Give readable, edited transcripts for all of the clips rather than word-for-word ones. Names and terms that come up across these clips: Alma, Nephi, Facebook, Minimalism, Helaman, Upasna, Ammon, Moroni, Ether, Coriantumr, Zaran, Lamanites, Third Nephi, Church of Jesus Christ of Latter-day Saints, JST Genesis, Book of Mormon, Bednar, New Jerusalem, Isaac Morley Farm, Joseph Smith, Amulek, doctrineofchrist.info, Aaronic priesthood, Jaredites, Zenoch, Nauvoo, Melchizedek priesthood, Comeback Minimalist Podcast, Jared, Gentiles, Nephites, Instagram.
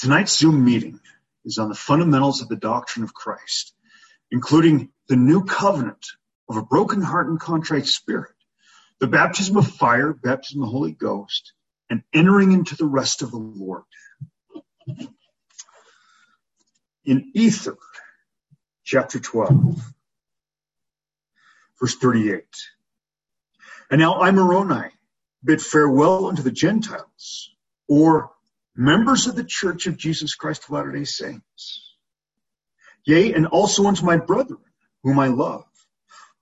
Tonight's Zoom meeting is on the fundamentals of the doctrine of Christ, including the new covenant of a broken heart and contrite spirit, the baptism of fire, baptism of the Holy Ghost, and entering into the rest of the Lord. In Ether, chapter 12, verse 38, and now I, Moroni, bid farewell unto the Gentiles, or members of the Church of Jesus Christ of Latter-day Saints, yea, and also unto my brethren, whom I love,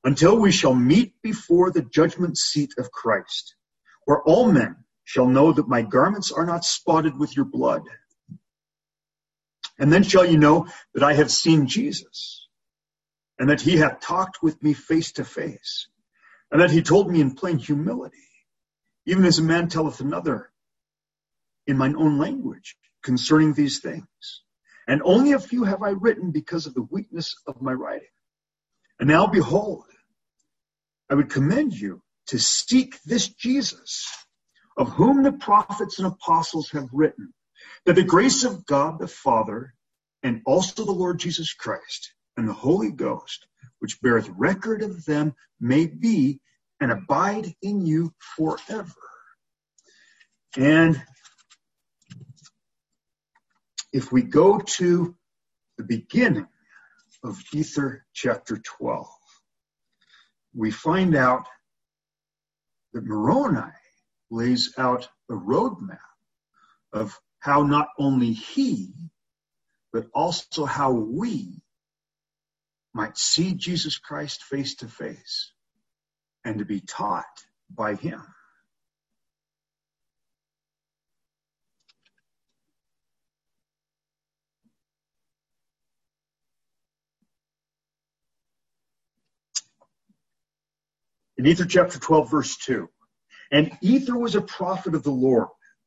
until we shall meet before the judgment seat of Christ, where all men shall know that my garments are not spotted with your blood. And then shall you know that I have seen Jesus, and that he hath talked with me face to face, and that he told me in plain humility, even as a man telleth another, in mine own language, concerning these things. And only a few have I written because of the weakness of my writing. And now, behold, I would commend you to seek this Jesus, of whom the prophets and apostles have written, that the grace of God the Father, and also the Lord Jesus Christ, and the Holy Ghost, which beareth record of them, may be and abide in you forever. And if we go to the beginning of Ether chapter 12, we find out that Moroni lays out a roadmap of how not only he, but also how we might see Jesus Christ face to face and to be taught by him. In Ether chapter 12, verse 2, and Ether was a prophet of the Lord.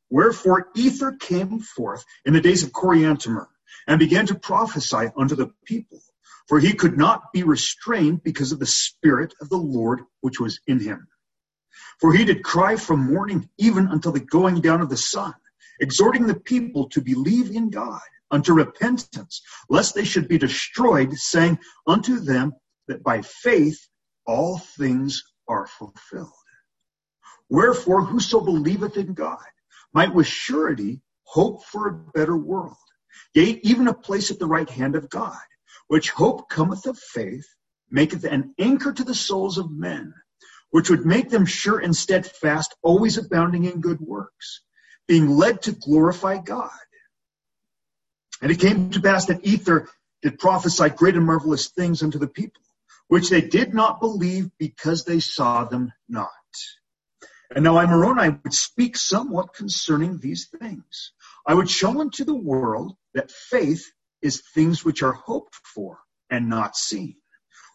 Wherefore Ether came forth in the days of Coriantumr, and began to prophesy unto the people, for he could not be restrained because of the Spirit of the Lord which was in him. For he did cry from morning even until the going down of the sun, exhorting the people to believe in God unto repentance, lest they should be destroyed, saying unto them that by faith all things are fulfilled. Wherefore, whoso believeth in God might with surety hope for a better world, yea, even a place at the right hand of God, which hope cometh of faith, maketh an anchor to the souls of men, which would make them sure and steadfast, always abounding in good works, being led to glorify God. And it came to pass that Ether did prophesy great and marvelous things unto the people, which they did not believe because they saw them not. And now I, Moroni, would speak somewhat concerning these things. I would show unto the world that faith is things which are hoped for and not seen.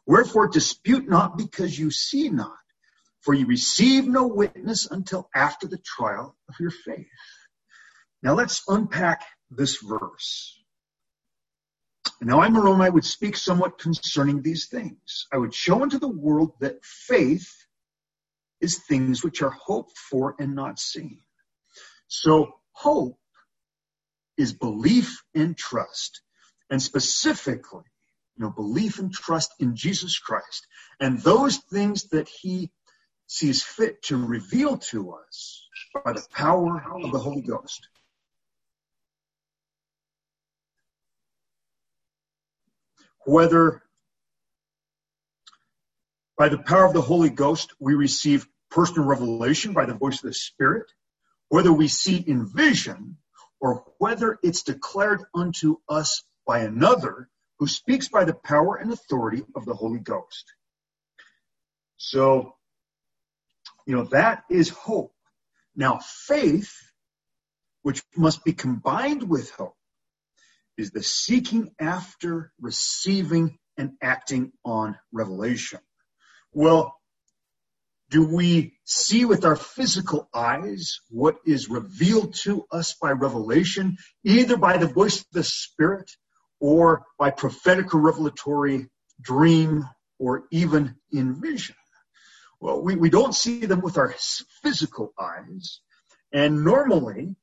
Wherefore dispute not because you see not, for you receive no witness until after the trial of your faith. Now let's unpack this verse. And now I, Moroni, would speak somewhat concerning these things. I would show unto the world that faith is things which are hoped for and not seen. So hope is belief and trust, and specifically, belief and trust in Jesus Christ and those things that he sees fit to reveal to us by the power of the Holy Ghost. Whether by the power of the Holy Ghost we receive personal revelation by the voice of the Spirit, whether we see in vision, or whether it's declared unto us by another who speaks by the power and authority of the Holy Ghost. So, that is hope. Now, faith, which must be combined with hope, is the seeking after, receiving, and acting on revelation. Well, do we see with our physical eyes what is revealed to us by revelation, either by the voice of the Spirit or by prophetic or revelatory dream or even in vision? Well, we don't see them with our physical eyes. And normally,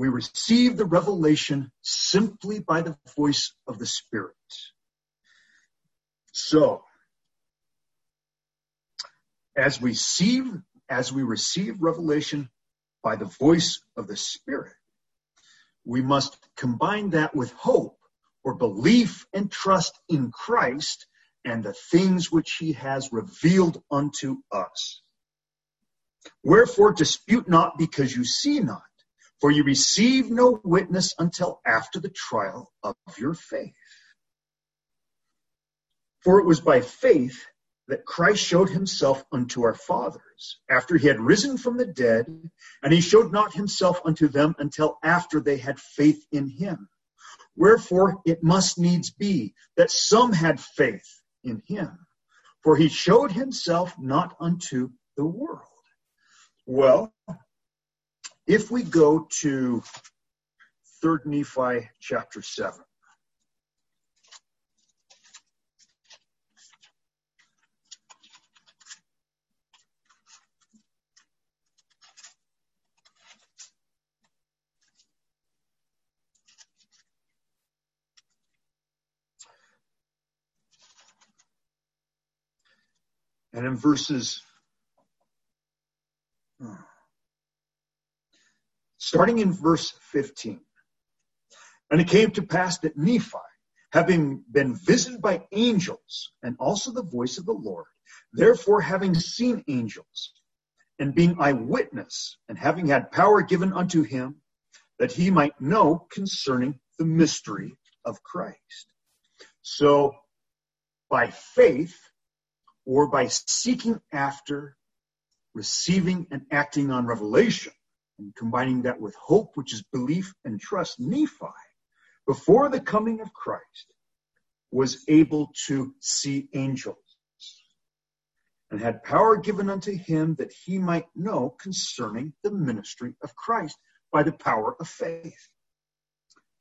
We receive the revelation simply by the voice of the Spirit. So, as we receive revelation by the voice of the Spirit, we must combine that with hope or belief and trust in Christ and the things which he has revealed unto us. Wherefore dispute not because you see not, for you receive no witness until after the trial of your faith. For it was by faith that Christ showed himself unto our fathers, after he had risen from the dead, and he showed not himself unto them until after they had faith in him. Wherefore it must needs be that some had faith in him, for he showed himself not unto the world. Well, if we go to Third Nephi chapter 7. And in verses, starting in verse 15. And it came to pass that Nephi, having been visited by angels, and also the voice of the Lord, therefore having seen angels, and being eyewitness, and having had power given unto him, that he might know concerning the mystery of Christ. So, by faith, or by seeking after, receiving and acting on revelation, and combining that with hope, which is belief and trust, Nephi, before the coming of Christ, was able to see angels, and had power given unto him that he might know concerning the ministry of Christ by the power of faith.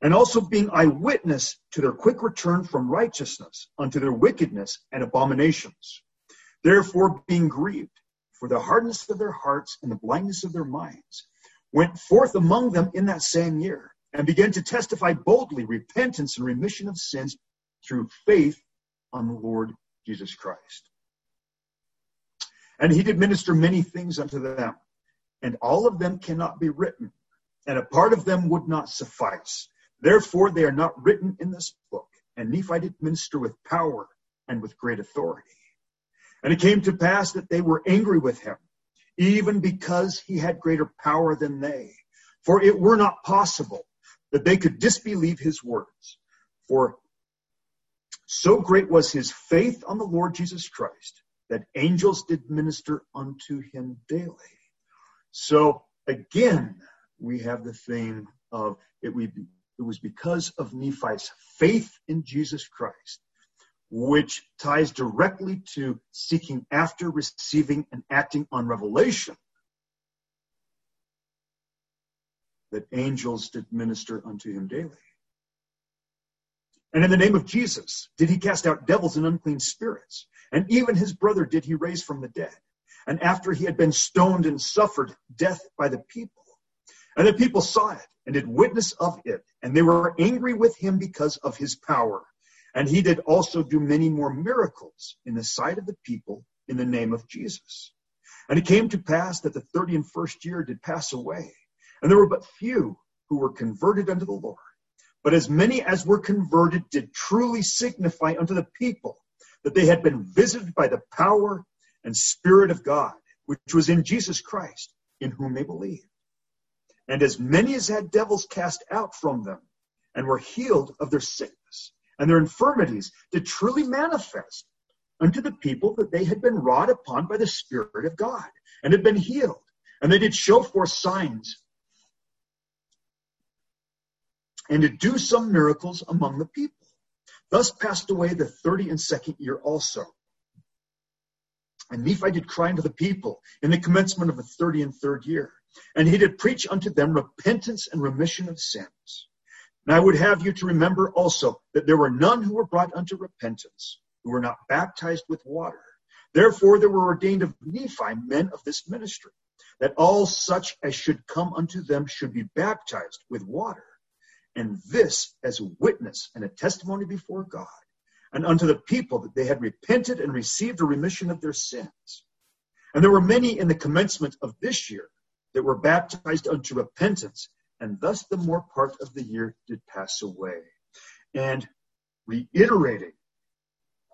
And also being eyewitness to their quick return from righteousness unto their wickedness and abominations. Therefore, being grieved for the hardness of their hearts and the blindness of their minds, went forth among them in that same year, and began to testify boldly repentance and remission of sins through faith on the Lord Jesus Christ. And he did minister many things unto them, and all of them cannot be written, and a part of them would not suffice. Therefore they are not written in this book. And Nephi did minister with power and with great authority. And it came to pass that they were angry with him, even because he had greater power than they. For it were not possible that they could disbelieve his words. For so great was his faith on the Lord Jesus Christ, that angels did minister unto him daily. So again, we have the theme of it was because of Nephi's faith in Jesus Christ, which ties directly to seeking after, receiving, and acting on revelation, that angels did minister unto him daily. And in the name of Jesus did he cast out devils and unclean spirits, and even his brother did he raise from the dead. And after he had been stoned and suffered death by the people, and the people saw it and did witness of it, and they were angry with him because of his power. And he did also do many more miracles in the sight of the people in the name of Jesus. And it came to pass that the 31st year did pass away, and there were but few who were converted unto the Lord. But as many as were converted did truly signify unto the people that they had been visited by the power and Spirit of God, which was in Jesus Christ, in whom they believed. And as many as had devils cast out from them, and were healed of their sickness and their infirmities, did truly manifest unto the people that they had been wrought upon by the Spirit of God, and had been healed. And they did show forth signs, and did do some miracles among the people. Thus passed away the 32nd year also. And Nephi did cry unto the people in the commencement of the 33rd year. And he did preach unto them repentance and remission of sins. And I would have you to remember also that there were none who were brought unto repentance, who were not baptized with water. Therefore there were ordained of Nephi men of this ministry, that all such as should come unto them should be baptized with water, and this as a witness and a testimony before God, and unto the people that they had repented and received a remission of their sins. And there were many in the commencement of this year that were baptized unto repentance, and thus the more part of the year did pass away. And reiterating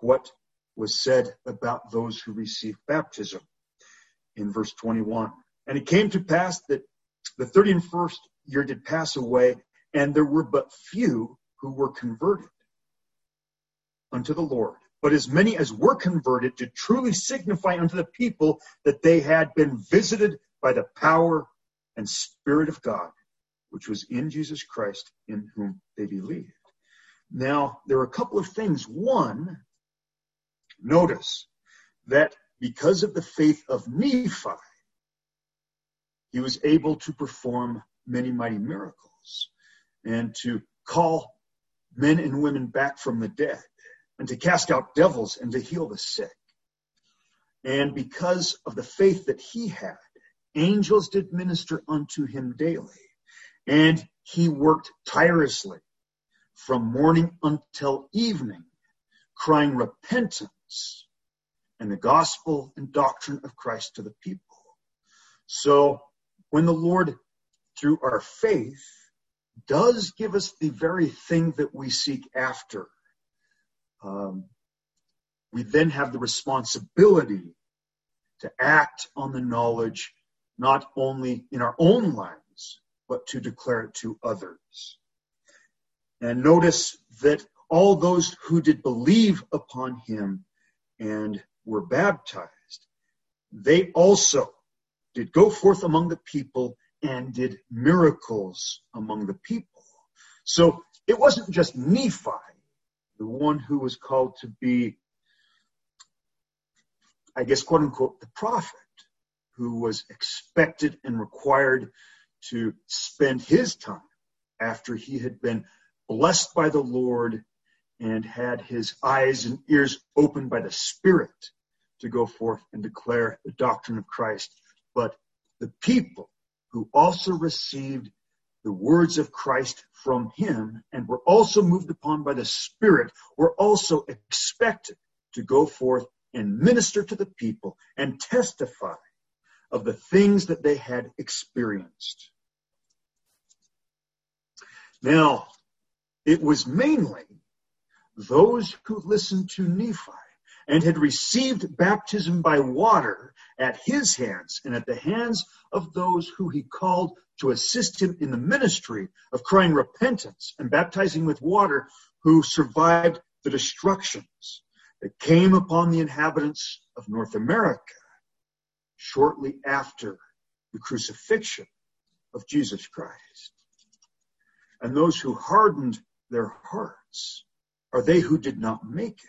what was said about those who received baptism in verse 21. And it came to pass that the 31st year did pass away, and there were but few who were converted unto the Lord. But as many as were converted did truly signify unto the people that they had been visited by the power and Spirit of God, which was in Jesus Christ, in whom they believed. Now, there are a couple of things. One, notice that because of the faith of Nephi, he was able to perform many mighty miracles and to call men and women back from the dead and to cast out devils and to heal the sick. And because of the faith that he had, angels did minister unto him daily, and he worked tirelessly from morning until evening, crying repentance and the gospel and doctrine of Christ to the people. So when the Lord, through our faith, does give us the very thing that we seek after, we then have the responsibility to act on the knowledge, not only in our own lives, but to declare it to others. And notice that all those who did believe upon him and were baptized, they also did go forth among the people and did miracles among the people. So it wasn't just Nephi, the one who was called to be, I guess, quote unquote, the prophet, who was expected and required to spend his time after he had been blessed by the Lord and had his eyes and ears opened by the Spirit to go forth and declare the doctrine of Christ. But the people who also received the words of Christ from him and were also moved upon by the Spirit were also expected to go forth and minister to the people and testify of the things that they had experienced. Now, it was mainly those who listened to Nephi and had received baptism by water at his hands and at the hands of those who he called to assist him in the ministry of crying repentance and baptizing with water, who survived the destructions that came upon the inhabitants of North America shortly after the crucifixion of Jesus Christ. And those who hardened their hearts are they who did not make it.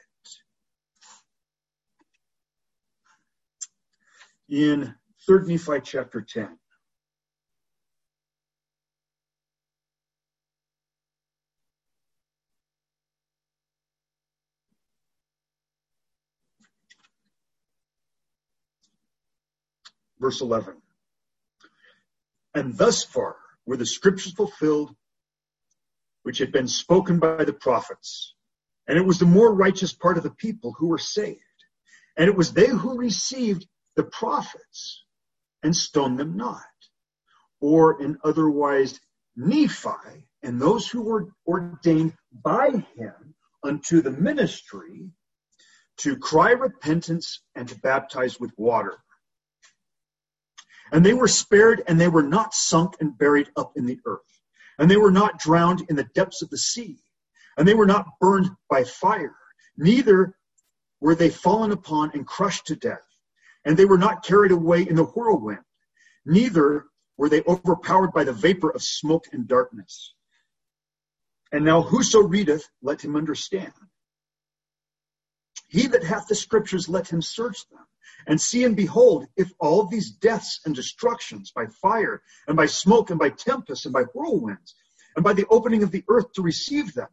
In Third Nephi chapter 10, verse 11. And thus far were the scriptures fulfilled, which had been spoken by the prophets. And it was the more righteous part of the people who were saved. And it was they who received the prophets and stoned them not. Or in otherwise, Nephi and those who were ordained by him unto the ministry to cry repentance and to baptize with water. And they were spared, and they were not sunk and buried up in the earth. And they were not drowned in the depths of the sea. And they were not burned by fire. Neither were they fallen upon and crushed to death. And they were not carried away in the whirlwind. Neither were they overpowered by the vapor of smoke and darkness. And now whoso readeth, let him understand. He that hath the scriptures, let him search them, and see and behold if all these deaths and destructions by fire and by smoke and by tempest and by whirlwinds and by the opening of the earth to receive them,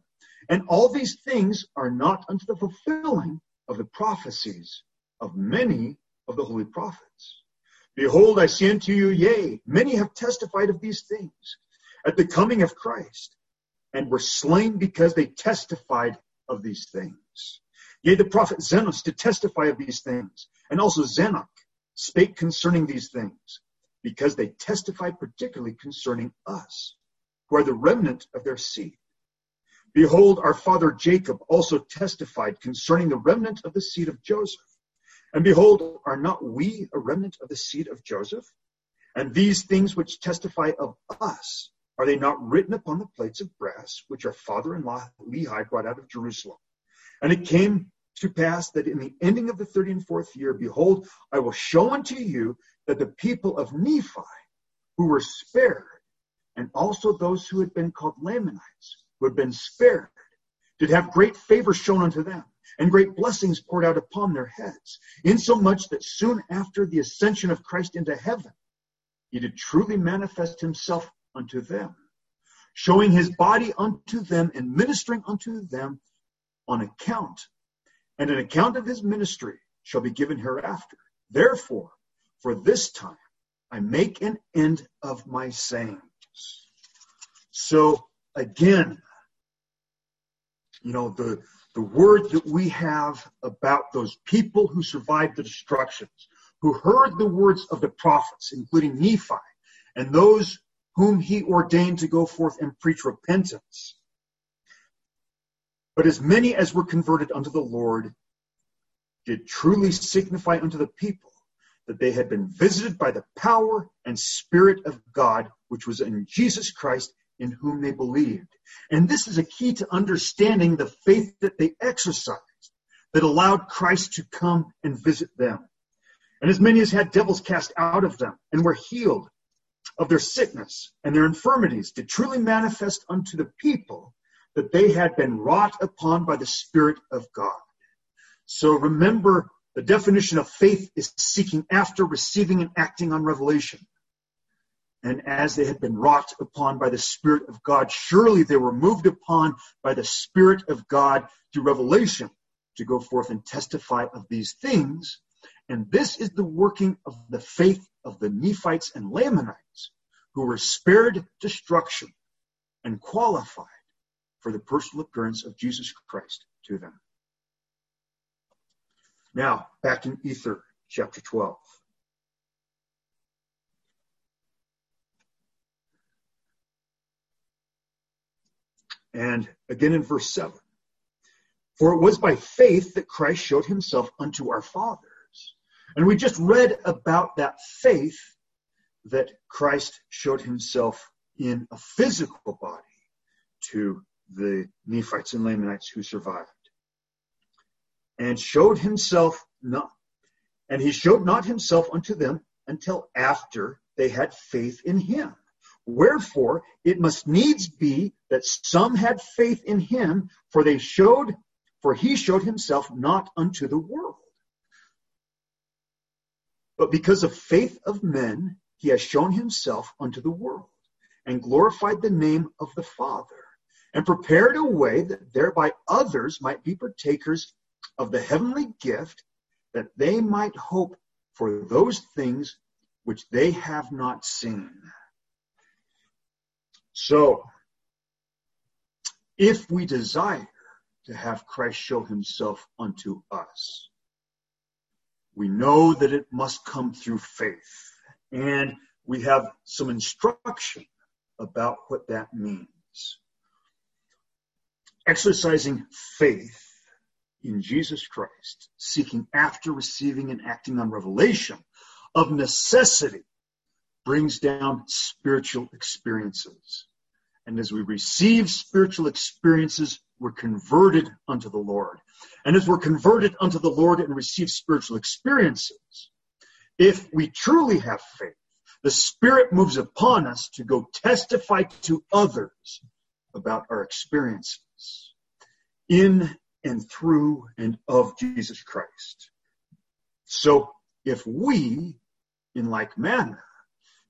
and all these things are not unto the fulfilling of the prophecies of many of the holy prophets, Behold, I say unto you, yea, many have testified of these things at the coming of Christ, and were slain because they testified of these things. Yea, the prophet Zenos did testify of these things, and also Zenoch spake concerning these things, because they testified particularly concerning us, who are the remnant of their seed. Behold, our father Jacob also testified concerning the remnant of the seed of Joseph. And behold, are not we a remnant of the seed of Joseph? And these things which testify of us, are they not written upon the plates of brass, which our father-in-law Lehi brought out of Jerusalem? And it came to pass that in the ending of the 34th year, behold, I will show unto you that the people of Nephi, who were spared, and also those who had been called Lamanites, who had been spared, did have great favor shown unto them, and great blessings poured out upon their heads, insomuch that soon after the ascension of Christ into heaven, he did truly manifest himself unto them, showing his body unto them, and ministering unto them on account, and an account of his ministry shall be given hereafter. Therefore, for this time, I make an end of my sayings. So again, you know, the word that we have about those people who survived the destructions, who heard the words of the prophets, including Nephi, and those whom he ordained to go forth and preach repentance. But as many as were converted unto the Lord did truly signify unto the people that they had been visited by the power and Spirit of God, which was in Jesus Christ, in whom they believed. And this is a key to understanding the faith that they exercised that allowed Christ to come and visit them. And as many as had devils cast out of them and were healed of their sickness and their infirmities did truly manifest unto the people that they had been wrought upon by the Spirit of God. So remember, the definition of faith is seeking after, receiving, and acting on revelation. And as they had been wrought upon by the Spirit of God, surely they were moved upon by the Spirit of God through revelation to go forth and testify of these things. And this is the working of the faith of the Nephites and Lamanites, who were spared destruction and qualified for the personal appearance of Jesus Christ to them. Now, back in Ether, chapter 12. And again in verse 7. For it was by faith that Christ showed himself unto our fathers. And we just read about that faith that Christ showed himself in a physical body to the Nephites and Lamanites who survived. And showed himself not. And he showed not himself unto them until after they had faith in him. Wherefore, it must needs be that some had faith in him, for he showed himself not unto the world. But because of faith of men, he has shown himself unto the world, and glorified the name of the Father, and prepared a way that thereby others might be partakers of the heavenly gift, that they might hope for those things which they have not seen. So, if we desire to have Christ show himself unto us, we know that it must come through faith. And we have some instruction about what that means. Exercising faith in Jesus Christ, seeking after, receiving, and acting on revelation, of necessity brings down spiritual experiences. And as we receive spiritual experiences, we're converted unto the Lord. And as we're converted unto the Lord and receive spiritual experiences, if we truly have faith, the Spirit moves upon us to go testify to others about our experiences in and through and of Jesus Christ. So if we, in like manner,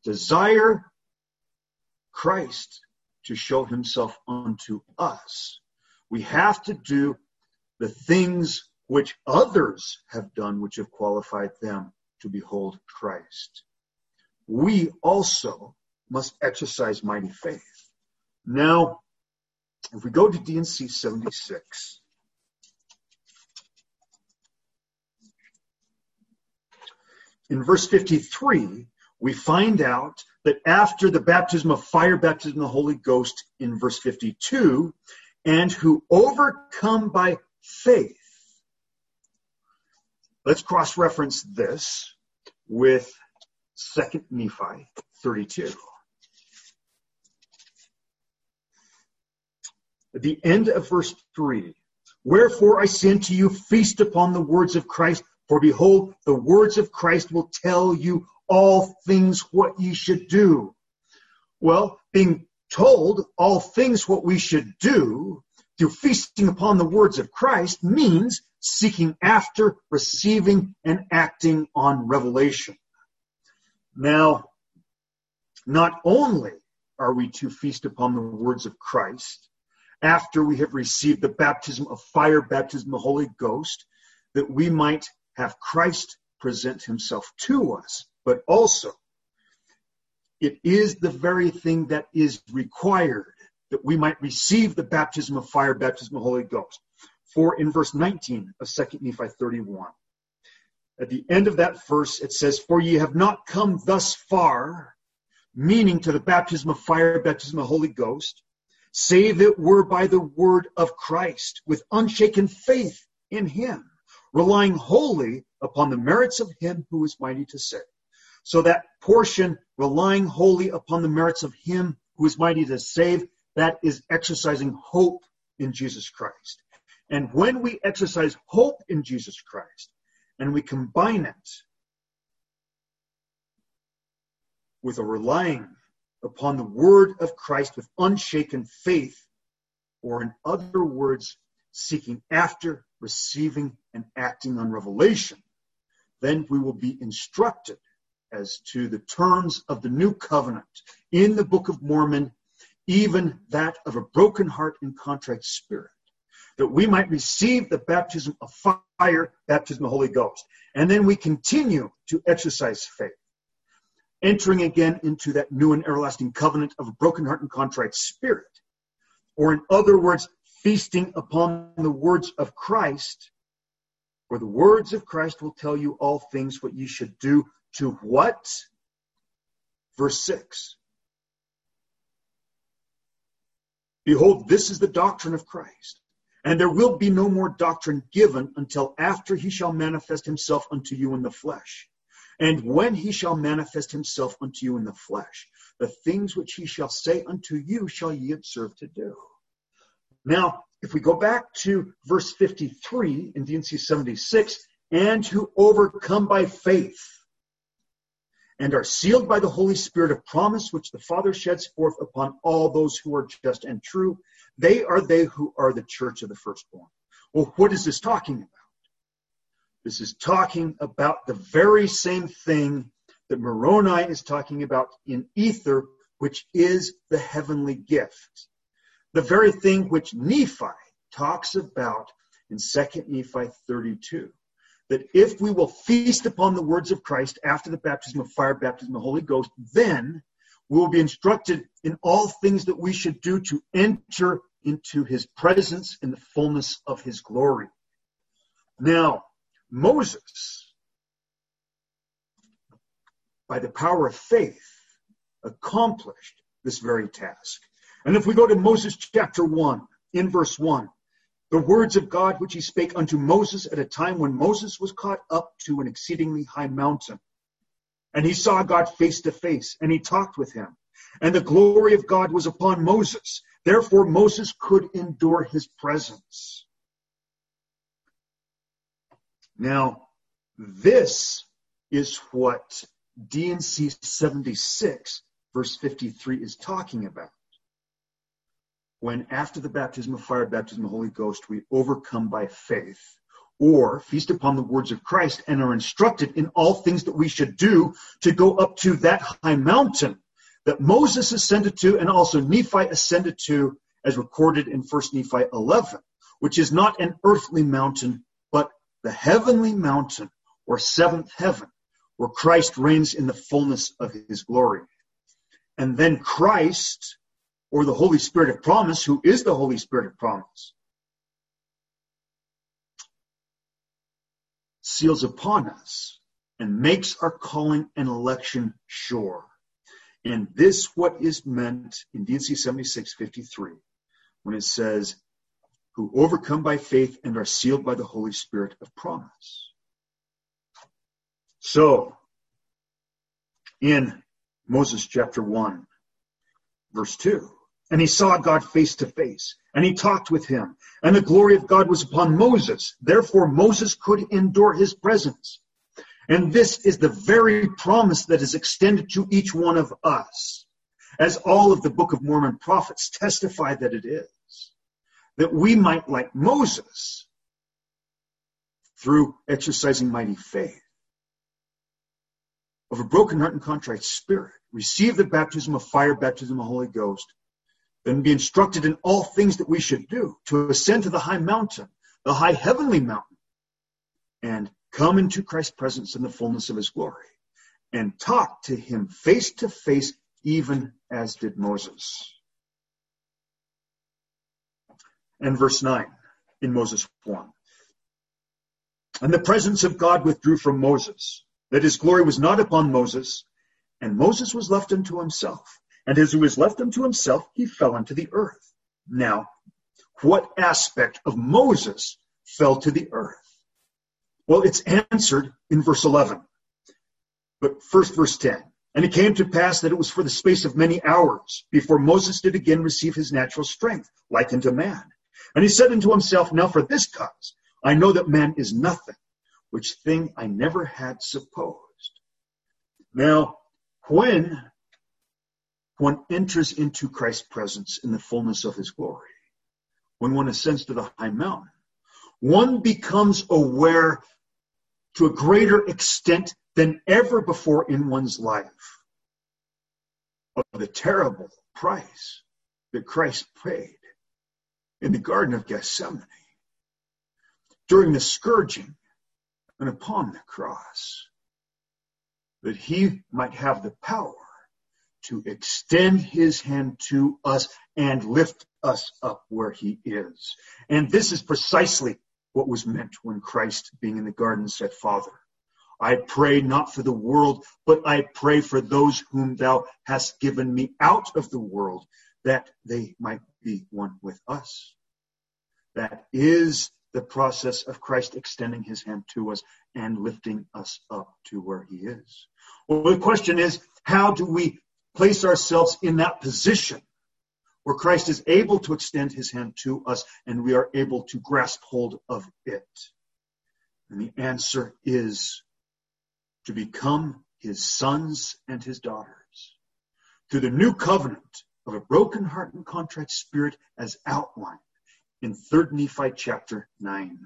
desire Christ to show himself unto us, we have to do the things which others have done, which have qualified them to behold Christ. we also must exercise mighty faith. Now, if we go to D&C 76, in verse 53, we find out that after the baptism of fire, baptism of the Holy Ghost in verse 52, and who overcome by faith. Let's cross-reference this with 2 Nephi 32. At the end of verse 3, wherefore I say unto you, feast upon the words of Christ, for behold, the words of Christ will tell you all things what ye should do. Well, being told all things what we should do through feasting upon the words of Christ means seeking after, receiving, and acting on revelation. Now, not only are we to feast upon the words of Christ after we have received the baptism of fire, baptism of the Holy Ghost, that we might have Christ present himself to us, but also it is the very thing that is required that we might receive the baptism of fire, baptism of the Holy Ghost. For in verse 19 of 2 Nephi 31, at the end of that verse, it says, for ye have not come thus far, meaning to the baptism of fire, baptism of the Holy Ghost, save it were by the word of Christ, with unshaken faith in him, relying wholly upon the merits of him who is mighty to save. So that portion, relying wholly upon the merits of him who is mighty to save, that is exercising hope in Jesus Christ. And when we exercise hope in Jesus Christ, and we combine it with a relying upon the word of Christ with unshaken faith, or in other words, seeking after, receiving, and acting on revelation, then we will be instructed as to the terms of the new covenant in the Book of Mormon, even that of a broken heart and contrite spirit, that we might receive the baptism of fire, baptism of the Holy Ghost. And then we continue to exercise faith, entering again into that new and everlasting covenant of a broken heart and contrite spirit, or in other words, feasting upon the words of Christ, for the words of Christ will tell you all things what ye should do to what? Verse 6. Behold, this is the doctrine of Christ, and there will be no more doctrine given until after he shall manifest himself unto you in the flesh. And when he shall manifest himself unto you in the flesh, the things which he shall say unto you shall ye observe to do. Now, if we go back to verse 53 in D&C 76, and who overcome by faith, and are sealed by the Holy Spirit of promise, which the Father sheds forth upon all those who are just and true. They who are the church of the firstborn. Well, what is this talking about? This is talking about the very same thing that Moroni is talking about in Ether, which is the heavenly gift. The very thing which Nephi talks about in 2 Nephi 32. That if we will feast upon the words of Christ after the baptism of fire, baptism of the Holy Ghost, then we will be instructed in all things that we should do to enter into his presence in the fullness of his glory. Now, Moses, by the power of faith, accomplished this very task. And if we go to Moses chapter 1, in verse 1, the words of God which he spake unto Moses at a time when Moses was caught up to an exceedingly high mountain. And he saw God face to face, and he talked with him. And the glory of God was upon Moses. Therefore Moses could endure his presence. Now, this is what D&C 76, verse 53, is talking about. When after the baptism of fire, baptism of the Holy Ghost, we overcome by faith, or feast upon the words of Christ and are instructed in all things that we should do to go up to that high mountain that Moses ascended to and also Nephi ascended to, as recorded in 1 Nephi 11, which is not an earthly mountain, but the heavenly mountain or seventh heaven, where Christ reigns in the fullness of his glory. And then Christ, or the Holy Spirit of promise, who is the Holy Spirit of promise, seals upon us and makes our calling and election sure. And this what is meant in D&C 76:53, when it says, who overcome by faith and are sealed by the Holy Spirit of promise. So, in Moses chapter 1, verse 2, and he saw God face to face, and he talked with him, and the glory of God was upon Moses. Therefore, Moses could endure his presence. And this is the very promise that is extended to each one of us, as all of the Book of Mormon prophets testify that it is, that we might, like Moses, through exercising mighty faith, of a broken heart and contrite spirit, receive the baptism of fire, baptism of the Holy Ghost, and be instructed in all things that we should do to ascend to the high mountain, the high heavenly mountain, and come into Christ's presence in the fullness of his glory, and talk to him face to face, even as did Moses. And verse 9 in Moses 1. And the presence of God withdrew from Moses, that his glory was not upon Moses, and Moses was left unto himself. And as he was left unto himself, he fell unto the earth. Now, what aspect of Moses fell to the earth? Well, it's answered in verse 11. But first, verse 10. And it came to pass that it was for the space of many hours before Moses did again receive his natural strength, like unto man. And he said unto himself, now for this cause, I know that man is nothing, which thing I never had supposed. Now, when one enters into Christ's presence in the fullness of his glory, when one ascends to the high mountain, one becomes aware to a greater extent than ever before in one's life of the terrible price that Christ paid in the Garden of Gethsemane, during the scourging and upon the cross, that he might have the power to extend his hand to us and lift us up where he is. And this is precisely what was meant when Christ, being in the garden, said, Father, I pray not for the world, but I pray for those whom thou hast given me out of the world, that they might be one with us. That is the process of Christ extending his hand to us and lifting us up to where he is. Well, the question is, how do we place ourselves in that position where Christ is able to extend his hand to us and we are able to grasp hold of it? And the answer is to become his sons and his daughters through the new covenant of a broken heart and contrite spirit as outlined in Third Nephi chapter 9,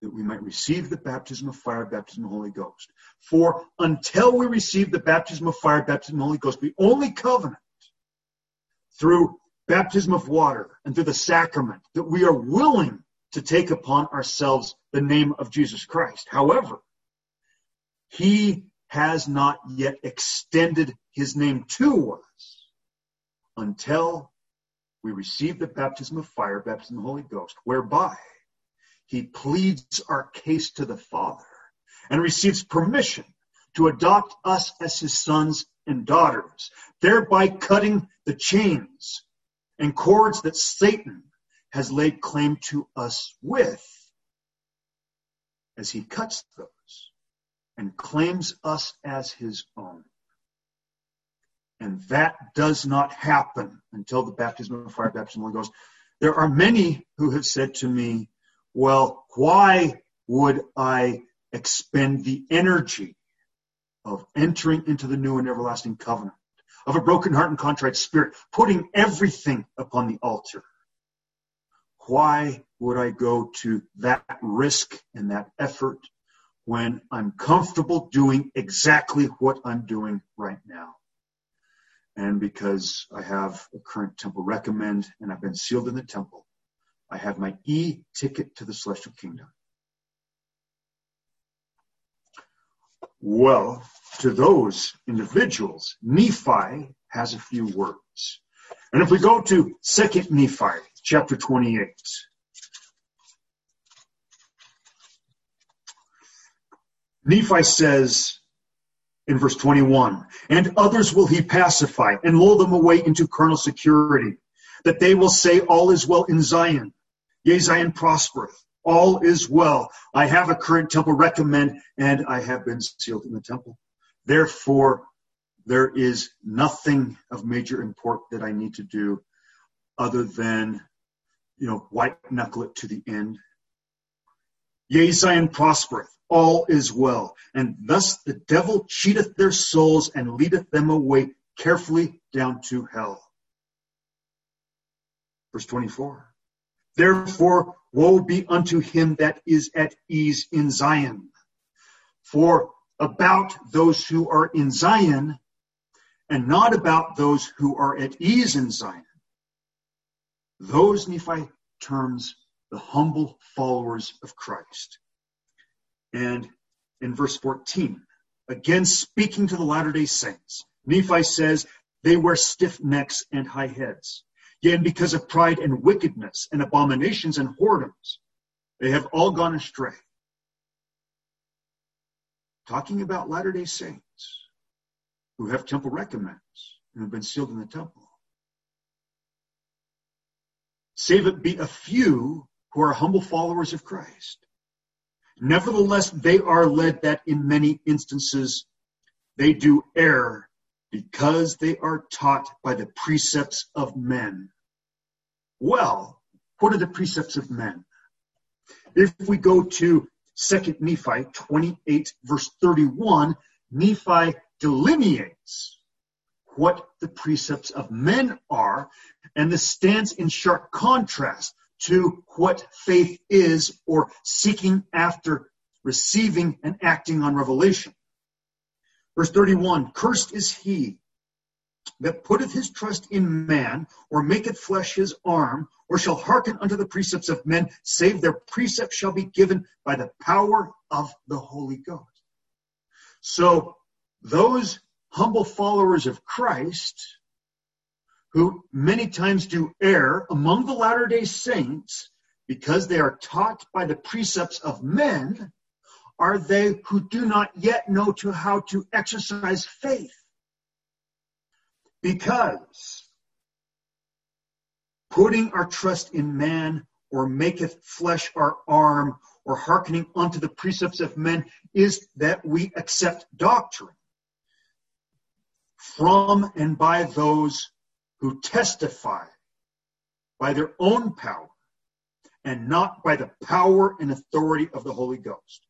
that we might receive the baptism of fire, baptism of the Holy Ghost. For until we receive the baptism of fire, baptism of the Holy Ghost, we only covenant through baptism of water and through the sacrament that we are willing to take upon ourselves the name of Jesus Christ. However, he has not yet extended his name to us until we receive the baptism of fire, baptism of the Holy Ghost, whereby he pleads our case to the Father and receives permission to adopt us as his sons and daughters, thereby cutting the chains and cords that Satan has laid claim to us with, as he cuts those and claims us as his own. And that does not happen until the baptism of fire, baptism of the Holy Ghost. There are many who have said to me, well, why would I expend the energy of entering into the new and everlasting covenant, of a broken heart and contrite spirit, putting everything upon the altar? Why would I go to that risk and that effort when I'm comfortable doing exactly what I'm doing right now? And because I have a current temple recommend and I've been sealed in the temple, I have my e-ticket to the celestial kingdom. Well, to those individuals, Nephi has a few words. And if we go to 2 Nephi, chapter 28. Nephi says in verse 21, "And others will he pacify, and lull them away into carnal security, that they will say, all is well in Zion. Yea, Zion prospereth. All is well. I have a current temple recommend, and I have been sealed in the temple. Therefore, there is nothing of major import that I need to do other than, white knuckle it to the end. Yea, Zion prospereth. All is well. And thus the devil cheateth their souls and leadeth them away carefully down to hell." Verse 24. "Therefore, woe be unto him that is at ease in Zion. For about those who are in Zion, and not about those who are at ease in Zion." Those Nephi terms the humble followers of Christ. And in verse 14, again speaking to the Latter-day Saints, Nephi says, "They wear stiff necks and high heads. Yea, and because of pride and wickedness and abominations and whoredoms, they have all gone astray." Talking about Latter-day Saints who have temple recommends and have been sealed in the temple. "Save it be a few who are humble followers of Christ. Nevertheless, they are led that in many instances they do err because they are taught by the precepts of men." Well, what are the precepts of men? If we go to 2 Nephi 28, verse 31, Nephi delineates what the precepts of men are, and this stands in sharp contrast to what faith is, or seeking after, receiving, and acting on revelation. Verse 31, "Cursed is he that putteth his trust in man, or maketh flesh his arm, or shall hearken unto the precepts of men, save their precepts shall be given by the power of the Holy Ghost." So those humble followers of Christ, who many times do err among the Latter-day Saints because they are taught by the precepts of men, are they who do not yet know how to exercise faith. Because putting our trust in man, or maketh flesh our arm, or hearkening unto the precepts of men, is that we accept doctrine from and by those who testify by their own power and not by the power and authority of the Holy Ghost.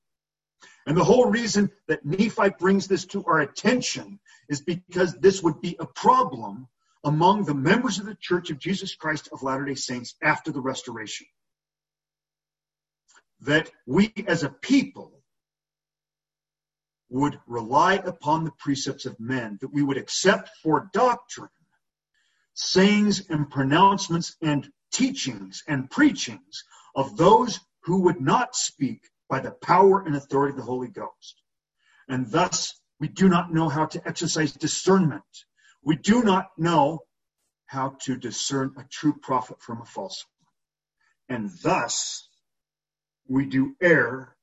And the whole reason that Nephi brings this to our attention is because this would be a problem among the members of the Church of Jesus Christ of Latter-day Saints after the Restoration. That we as a people would rely upon the precepts of men, that we would accept for doctrine sayings and pronouncements and teachings and preachings of those who would not speak by the power and authority of the Holy Ghost. And thus, we do not know how to exercise discernment. We do not know how to discern a true prophet from a false one. And thus, we do err,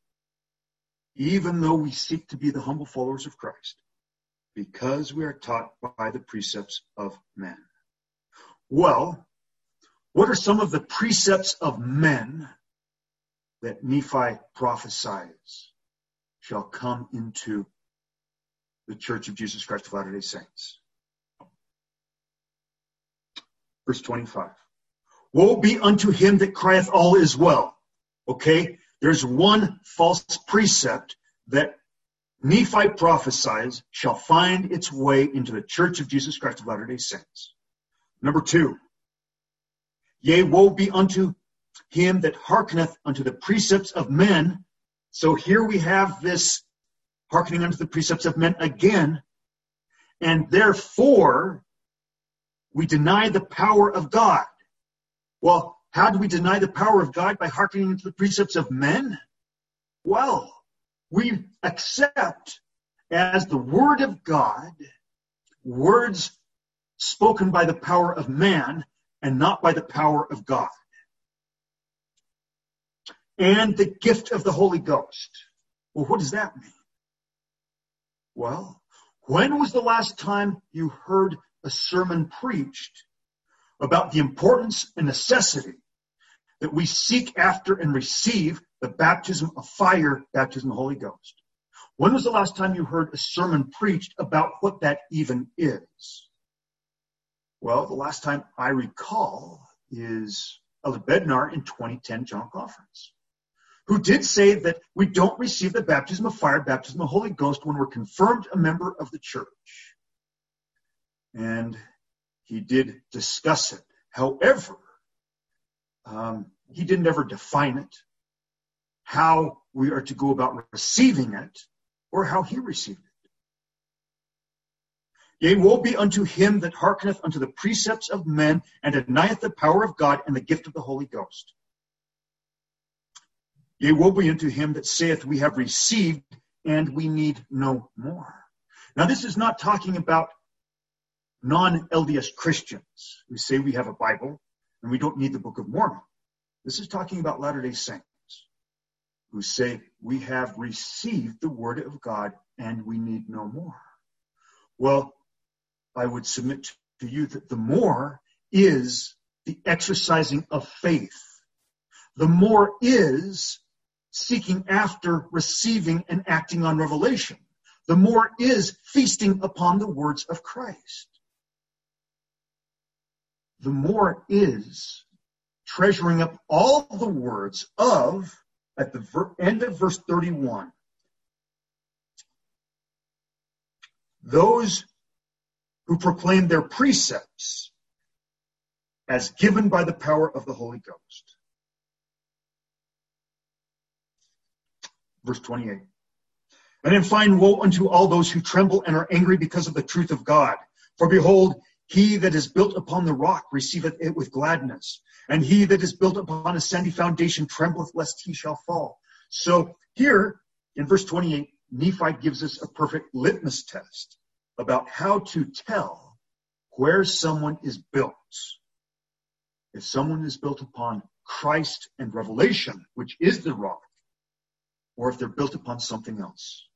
even though we seek to be the humble followers of Christ, because we are taught by the precepts of men. Well, what are some of the precepts of men that Nephi prophesies shall come into the Church of Jesus Christ of Latter-day Saints? Verse 25. "Woe be unto him that crieth all is well." Okay, there's one false precept that Nephi prophesies shall find its way into the Church of Jesus Christ of Latter-day Saints. Number 2, "Yea, woe be unto him that hearkeneth unto the precepts of men." So here we have this hearkening unto the precepts of men again. "And therefore, we deny the power of God." Well, how do we deny the power of God? By hearkening unto the precepts of men? Well, we accept as the word of God, words spoken by the power of man and not by the power of God. And the gift of the Holy Ghost. Well, what does that mean? Well, when was the last time you heard a sermon preached about the importance and necessity that we seek after and receive the baptism of fire, baptism of the Holy Ghost? When was the last time you heard a sermon preached about what that even is? Well, the last time I recall is Elder Bednar in 2010 General Conference, who did say that we don't receive the baptism of fire, baptism of the Holy Ghost, when we're confirmed a member of the church. And he did discuss it. However, he didn't ever define it, how we are to go about receiving it, or how he received it. Yea, woe be unto him that hearkeneth unto the precepts of men, and denieth the power of God and the gift of the Holy Ghost. Yea, woe be unto him that saith, we have received, and we need no more. Now, this is not talking about non-LDS Christians who say we have a Bible and we don't need the Book of Mormon. This is talking about Latter-day Saints who say we have received the Word of God and we need no more. Well, I would submit to you that the more is the exercising of faith. The more is seeking after, receiving, and acting on revelation. The more is feasting upon the words of Christ. The more is treasuring up all the words of, at the end of verse 31, those who proclaim their precepts as given by the power of the Holy Ghost. Verse 28. And then find woe unto all those who tremble and are angry because of the truth of God. For behold, he that is built upon the rock receiveth it with gladness, and he that is built upon a sandy foundation trembleth lest he shall fall. So here in verse 28, Nephi gives us a perfect litmus test about how to tell where someone is built. If someone is built upon Christ and revelation, which is the rock, or if they're built upon something else.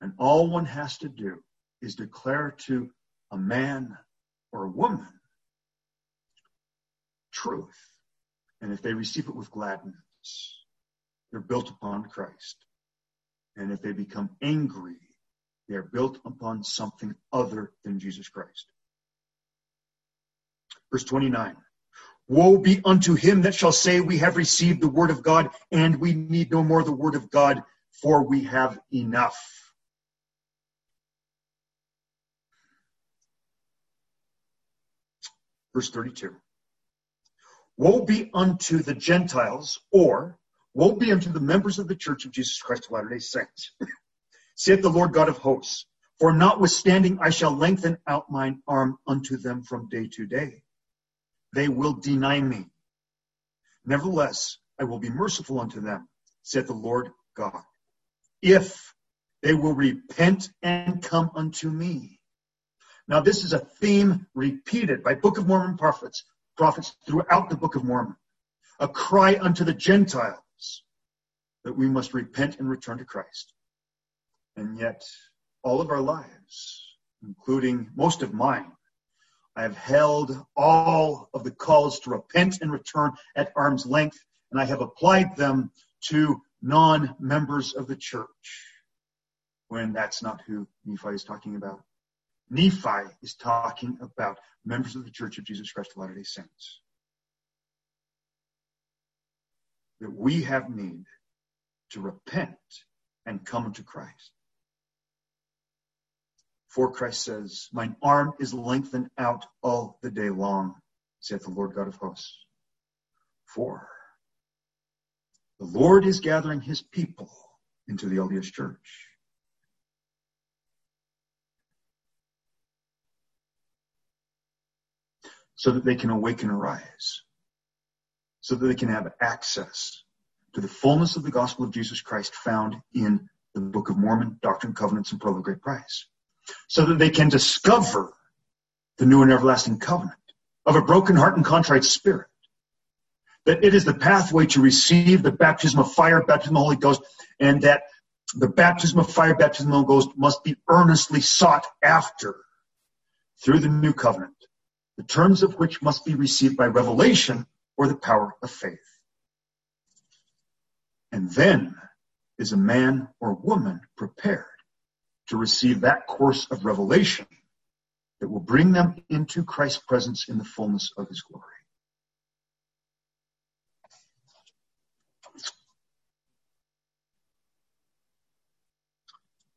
And all one has to do is declare to a man or a woman truth. And if they receive it with gladness, they're built upon Christ. And if they become angry, they're built upon something other than Jesus Christ. Verse 29. Woe be unto him that shall say, we have received the word of God, and we need no more the word of God, for we have enough. Verse 32. Woe be unto the Gentiles, or woe be unto the members of the Church of Jesus Christ of Latter-day Saints, saith the Lord God of hosts, for notwithstanding I shall lengthen out mine arm unto them from day to day. They will deny me. Nevertheless, I will be merciful unto them, saith the Lord God, if they will repent and come unto me. Now, this is a theme repeated by Book of Mormon prophets throughout the Book of Mormon, a cry unto the Gentiles that we must repent and return to Christ. And yet, all of our lives, including most of mine, I have held all of the calls to repent and return at arm's length, and I have applied them to non-members of the church, when that's not who Nephi is talking about. Nephi is talking about members of the Church of Jesus Christ of Latter-day Saints. That we have need to repent and come to Christ. For Christ says, mine arm is lengthened out all the day long, saith the Lord God of hosts. For the Lord is gathering his people into the LDS church. So that they can awake and arise. So that they can have access to the fullness of the gospel of Jesus Christ found in the Book of Mormon, Doctrine, Covenants, and Pearl of the Great Price, so that they can discover the new and everlasting covenant of a broken heart and contrite spirit, that it is the pathway to receive the baptism of fire, baptism of the Holy Ghost, and that the baptism of fire, baptism of the Holy Ghost must be earnestly sought after through the new covenant, the terms of which must be received by revelation or the power of faith. And then is a man or woman prepared to receive that course of revelation that will bring them into Christ's presence in the fullness of his glory.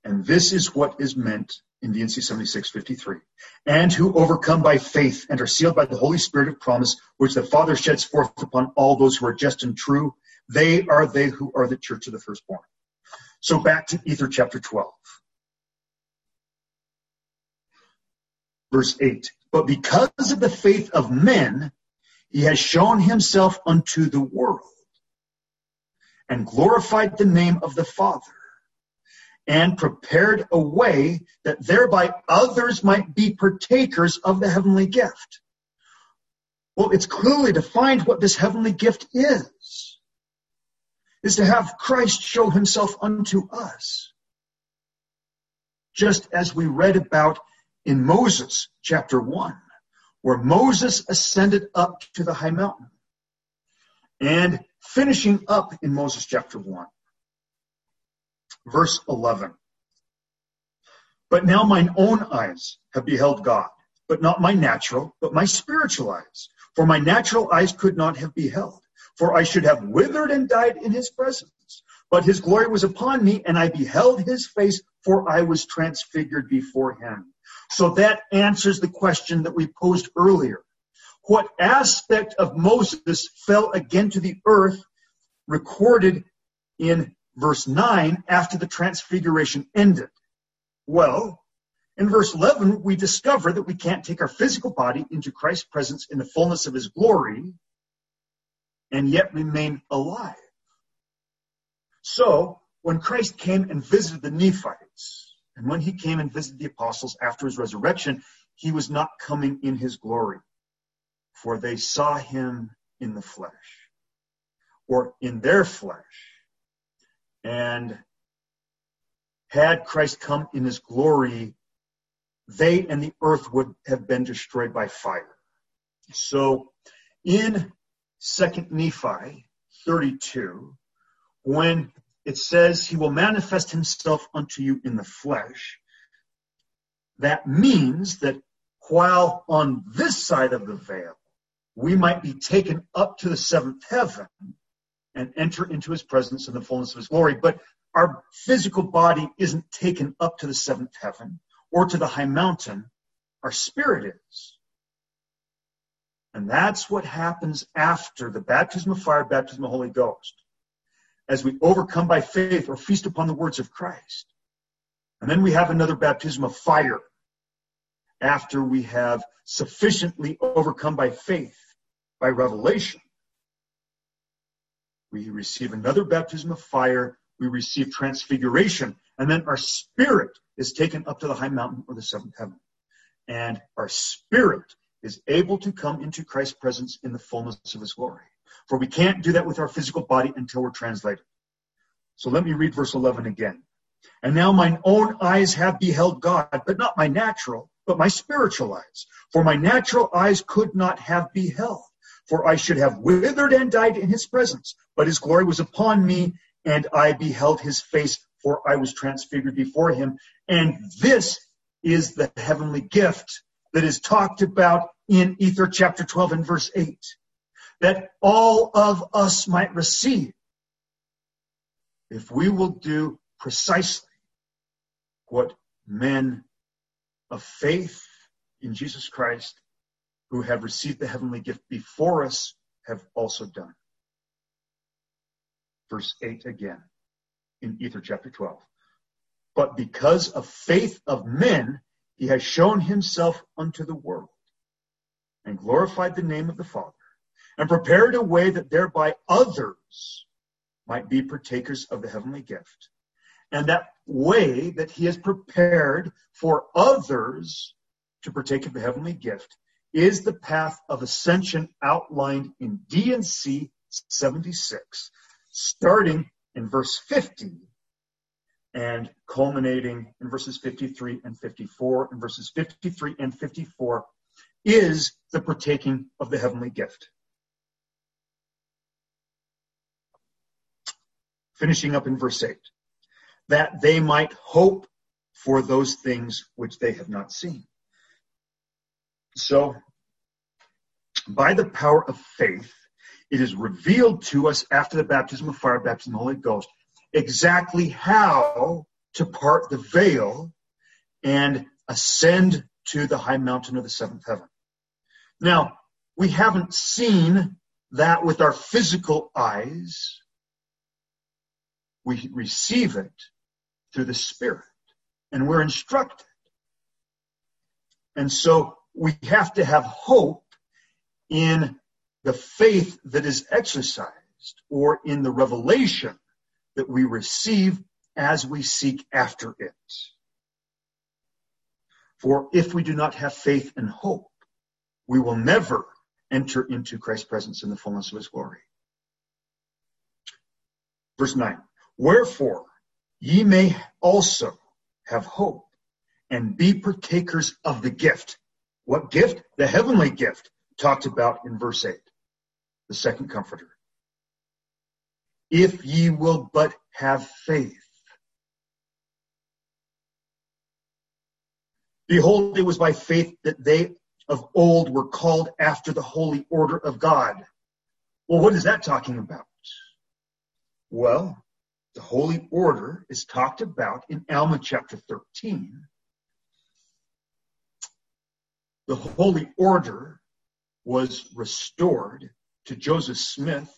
And this is what is meant in D&C 76:53. And who overcome by faith and are sealed by the Holy Spirit of promise, which the Father sheds forth upon all those who are just and true. They who are the church of the firstborn. So back to Ether chapter 12. Verse 8. But because of the faith of men, he has shown himself unto the world, and glorified the name of the Father, and prepared a way that thereby others might be partakers of the heavenly gift. Well, it's clearly defined what this heavenly gift is to have Christ show himself unto us. Just as we read about in Moses chapter 1, where Moses ascended up to the high mountain. And finishing up in Moses chapter 1, verse 11. But now mine own eyes have beheld God, but not my natural, but my spiritual eyes. For my natural eyes could not have beheld, for I should have withered and died in his presence. But his glory was upon me, and I beheld his face, for I was transfigured before him. So that answers the question that we posed earlier. What aspect of Moses fell again to the earth, recorded in verse 9 after the transfiguration ended? Well, in verse 11, we discover that we can't take our physical body into Christ's presence in the fullness of his glory and yet remain alive. So, when Christ came and visited the Nephites, and when he came and visited the apostles after his resurrection, he was not coming in his glory, for they saw him in the flesh, or in their flesh. And had Christ come in his glory, they and the earth would have been destroyed by fire. So, in 2nd Nephi 32, when it says he will manifest himself unto you in the flesh, that means that while on this side of the veil, we might be taken up to the 7th heaven and enter into his presence in the fullness of his glory. But our physical body isn't taken up to the 7th heaven or to the high mountain. Our spirit is. And that's what happens after the baptism of fire, baptism of the Holy Ghost, as we overcome by faith or feast upon the words of Christ. And then we have another baptism of fire after we have sufficiently overcome by faith, by revelation. We receive another baptism of fire, we receive transfiguration, and then our spirit is taken up to the high mountain or the 7th heaven. And our spirit is able to come into Christ's presence in the fullness of his glory. For we can't do that with our physical body until we're translated. So let me read verse 11 again. And now mine own eyes have beheld God, but not my natural, but my spiritual eyes. For my natural eyes could not have beheld, for I should have withered and died in his presence. But his glory was upon me, and I beheld his face, for I was transfigured before him. And this is the heavenly gift that is talked about in Ether chapter 12 and verse 8, that all of us might receive if we will do precisely what men of faith in Jesus Christ who have received the heavenly gift before us have also done. Verse 8 again in Ether chapter 12. But because of faith of men, he has shown himself unto the world, and glorified the name of the Father, and prepared a way that thereby others might be partakers of the heavenly gift. and that way that he has prepared for others to partake of the heavenly gift is the path of ascension outlined in D&C 76, starting in verse 50 and culminating in verses 53 and 54. And verses 53 and 54 is the partaking of the heavenly gift. Finishing up in verse 8, that they might hope for those things which they have not seen. So, by the power of faith, it is revealed to us after the baptism of fire, baptism of the Holy Ghost, exactly how to part the veil and ascend to the high mountain of the seventh heaven. Now, we haven't seen that with our physical eyes. We receive it through the Spirit, and we're instructed. And so, we have to have hope in the faith that is exercised or in the revelation that we receive as we seek after it. For if we do not have faith and hope, we will never enter into Christ's presence in the fullness of his glory. Verse 9, wherefore ye may also have hope and be partakers of the gift. What gift? The heavenly gift talked about in verse 8, the second comforter. If ye will but have faith. Behold, it was by faith that they of old were called after the holy order of God. Well, what is that talking about? Well, the holy order is talked about in Alma chapter 13. The holy order was restored to Joseph Smith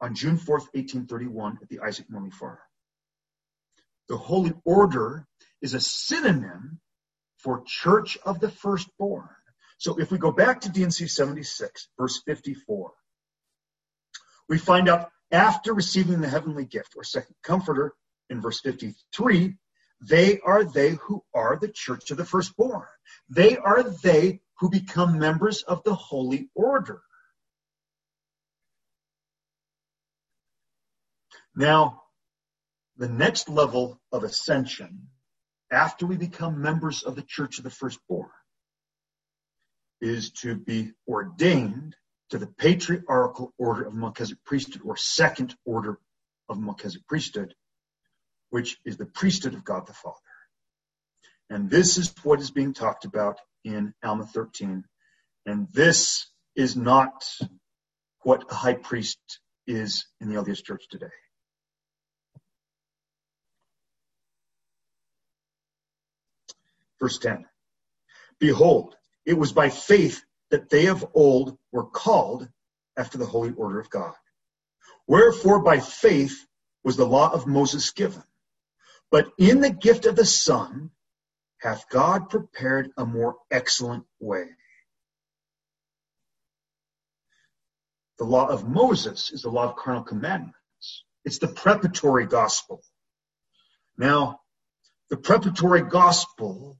on June 4th, 1831 at the Isaac Morley Farm. The holy order is a synonym for Church of the Firstborn. So if we go back to D&C 76, verse 54, we find out after receiving the heavenly gift or second comforter in verse 53, they who are the Church of the Firstborn. They are they who become members of the holy order. Now, the next level of ascension, after we become members of the Church of the Firstborn, is to be ordained to the patriarchal order of Melchizedek priesthood, or second order of Melchizedek priesthood, which is the priesthood of God the Father. And this is what is being talked about in Alma 13. And this is not what a high priest is in the LDS Church today. Verse 10. Behold, it was by faith that they of old were called after the holy order of God. Wherefore by faith was the law of Moses given. But in the gift of the Son hath God prepared a more excellent way. The law of Moses is the law of carnal commandments. It's the preparatory gospel. Now, the preparatory gospel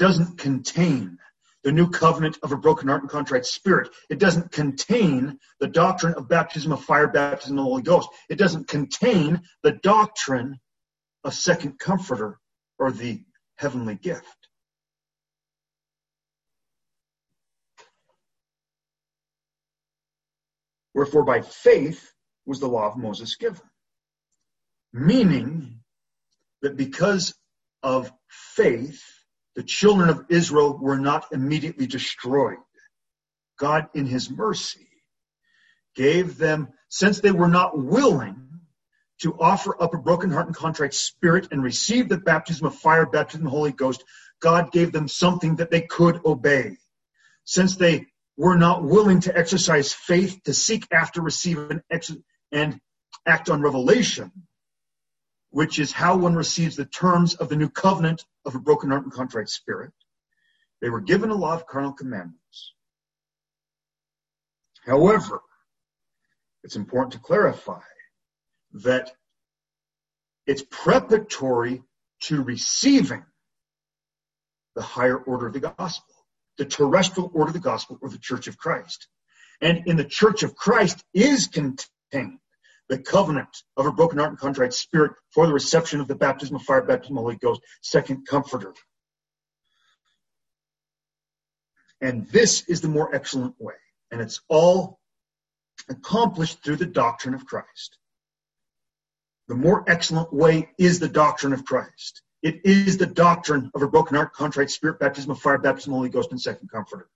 doesn't contain the new covenant of a broken heart and contrite spirit. It doesn't contain the doctrine of baptism of fire, baptism of the Holy Ghost. It doesn't contain the doctrine of second comforter or the heavenly gift. Wherefore by faith was the law of Moses given. Meaning that because of faith, the children of Israel were not immediately destroyed. God in his mercy gave them, since they were not willing to offer up a broken heart and contrite spirit and receive the baptism of fire, baptism of the Holy Ghost, God gave them something that they could obey. Since they were not willing to exercise faith, to seek after, receive, and act on revelation, which is how one receives the terms of the new covenant of a broken heart and contrite spirit, they were given a law of carnal commandments. However, it's important to clarify that It's preparatory to receiving the higher order of the gospel, the terrestrial order of the gospel, or the Church of Christ. And in the Church of Christ is contained the covenant of a broken heart and contrite spirit for the reception of the baptism of fire, baptism of the Holy Ghost, second comforter. And this is the more excellent way. And it's all accomplished through the doctrine of Christ. The more excellent way is the doctrine of Christ. It is the doctrine of a broken heart, contrite spirit, baptism of fire, baptism of the Holy Ghost, and second comforter.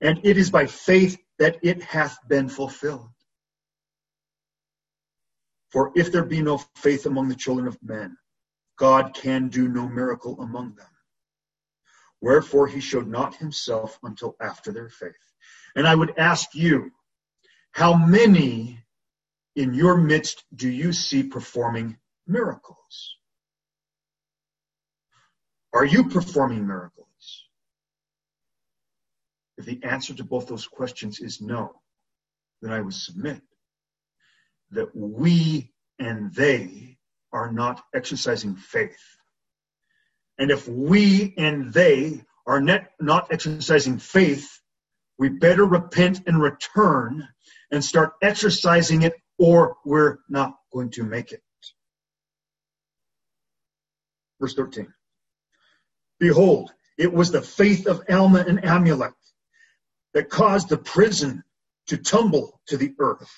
And it is by faith that it hath been fulfilled. For if there be no faith among the children of men, God can do no miracle among them. Wherefore he showed not himself until after their faith. And I would ask you, how many in your midst do you see performing miracles? Are you performing miracles? If the answer to both those questions is no, then I would submit that we and they are not exercising faith. And if we and they are not exercising faith, we better repent and return and start exercising it, or we're not going to make it. Verse 13. Behold, it was the faith of Alma and Amulek that caused the prison to tumble to the earth.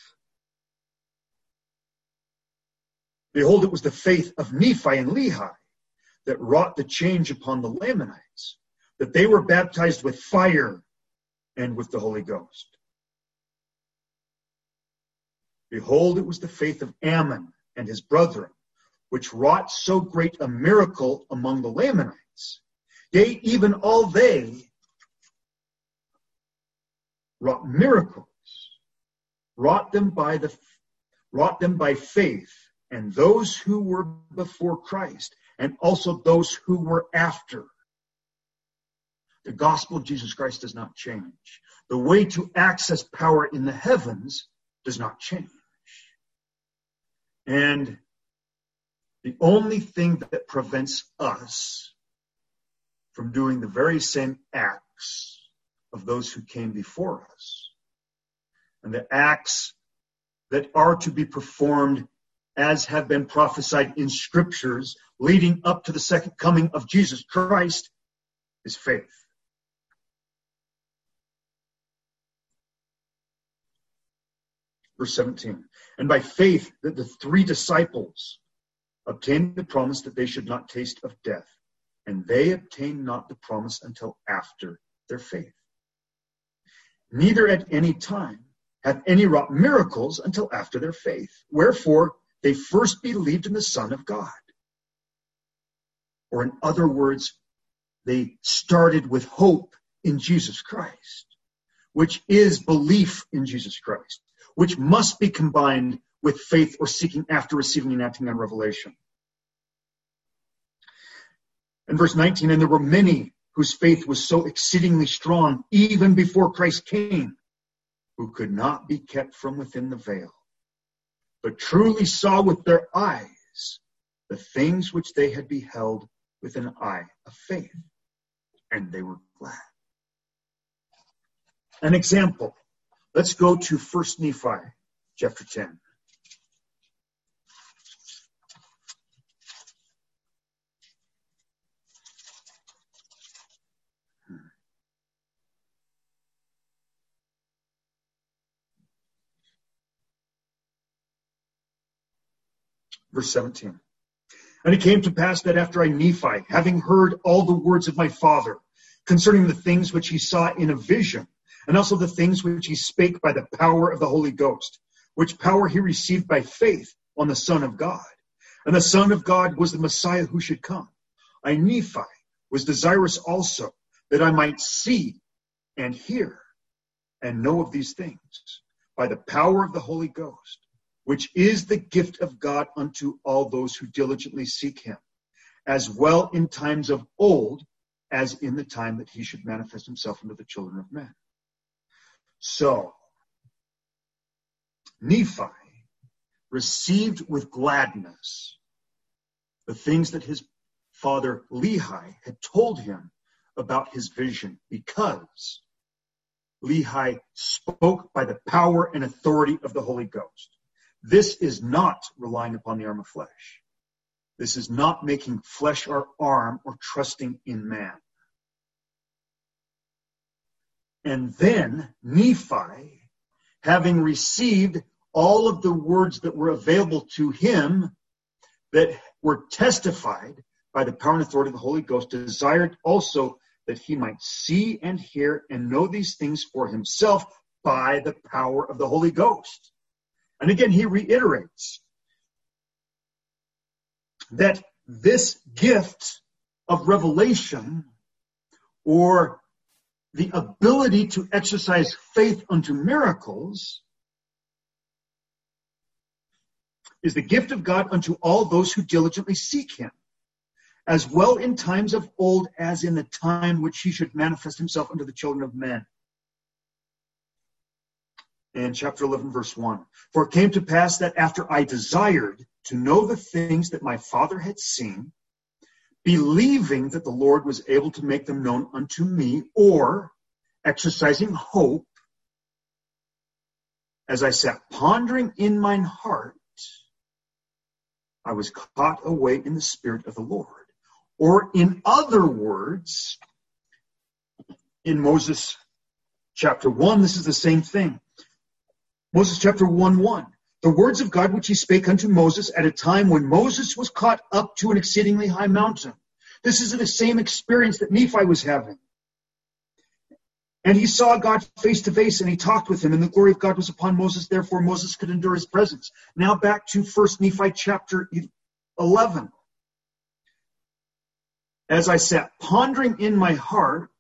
Behold, it was the faith of Nephi and Lehi that wrought the change upon the Lamanites, that they were baptized with fire and with the Holy Ghost. Behold, it was the faith of Ammon and his brethren, which wrought so great a miracle among the Lamanites. Yea, even all they wrought miracles, wrought them by faith, and those who were before Christ, and also those who were after. The gospel of Jesus Christ does not change. The way to access power in the heavens does not change. And the only thing that prevents us from doing the very same acts of those who came before us, and the acts that are to be performed as have been prophesied in scriptures leading up to the second coming of Jesus Christ, is faith. Verse 17, and by faith that the three disciples obtained the promise that they should not taste of death, and they obtained not the promise until after their faith. Neither at any time hath any wrought miracles until after their faith. Wherefore, they first believed in the Son of God. Or in other words, they started with hope in Jesus Christ, which is belief in Jesus Christ, which must be combined with faith or seeking after, receiving and acting on revelation. And verse 19, and there were many whose faith was so exceedingly strong, even before Christ came, who could not be kept from within the veil, but truly saw with their eyes the things which they had beheld with an eye of faith, and they were glad. An example. Let's go to 1 Nephi, chapter 10. Verse 17. And it came to pass that after I, Nephi, having heard all the words of my father concerning the things which he saw in a vision, and also the things which he spake by the power of the Holy Ghost, which power he received by faith on the Son of God. And the Son of God was the Messiah who should come. I, Nephi, was desirous also that I might see and hear and know of these things by the power of the Holy Ghost, which is the gift of God unto all those who diligently seek him, as well in times of old as in the time that he should manifest himself unto the children of men. So, Nephi received with gladness The things that his father Lehi had told him about his vision, because Lehi spoke by the power and authority of the Holy Ghost. This is not relying upon the arm of flesh. This is not making flesh our arm or trusting in man. And then Nephi, having received all of the words that were available to him that were testified by the power and authority of the Holy Ghost, desired also that he might see and hear and know these things for himself by the power of the Holy Ghost. And again, he reiterates that this gift of revelation, or the ability to exercise faith unto miracles, is the gift of God unto all those who diligently seek him, as well in times of old as in the time which he should manifest himself unto the children of men. And chapter 11, verse 1. For it came to pass that after I desired to know the things that my father had seen, believing that the Lord was able to make them known unto me, or exercising hope, as I sat pondering in mine heart, I was caught away in the Spirit of the Lord. Or in other words, in Moses chapter 1, this is the same thing. Moses chapter 1:1. The words of God which he spake unto Moses at a time when Moses was caught up to an exceedingly high mountain. This is the same experience that Nephi was having. And he saw God face to face, and he talked with him, and the glory of God was upon Moses. Therefore, Moses could endure his presence. Now back to 1 Nephi chapter 11. As I sat pondering in my heart,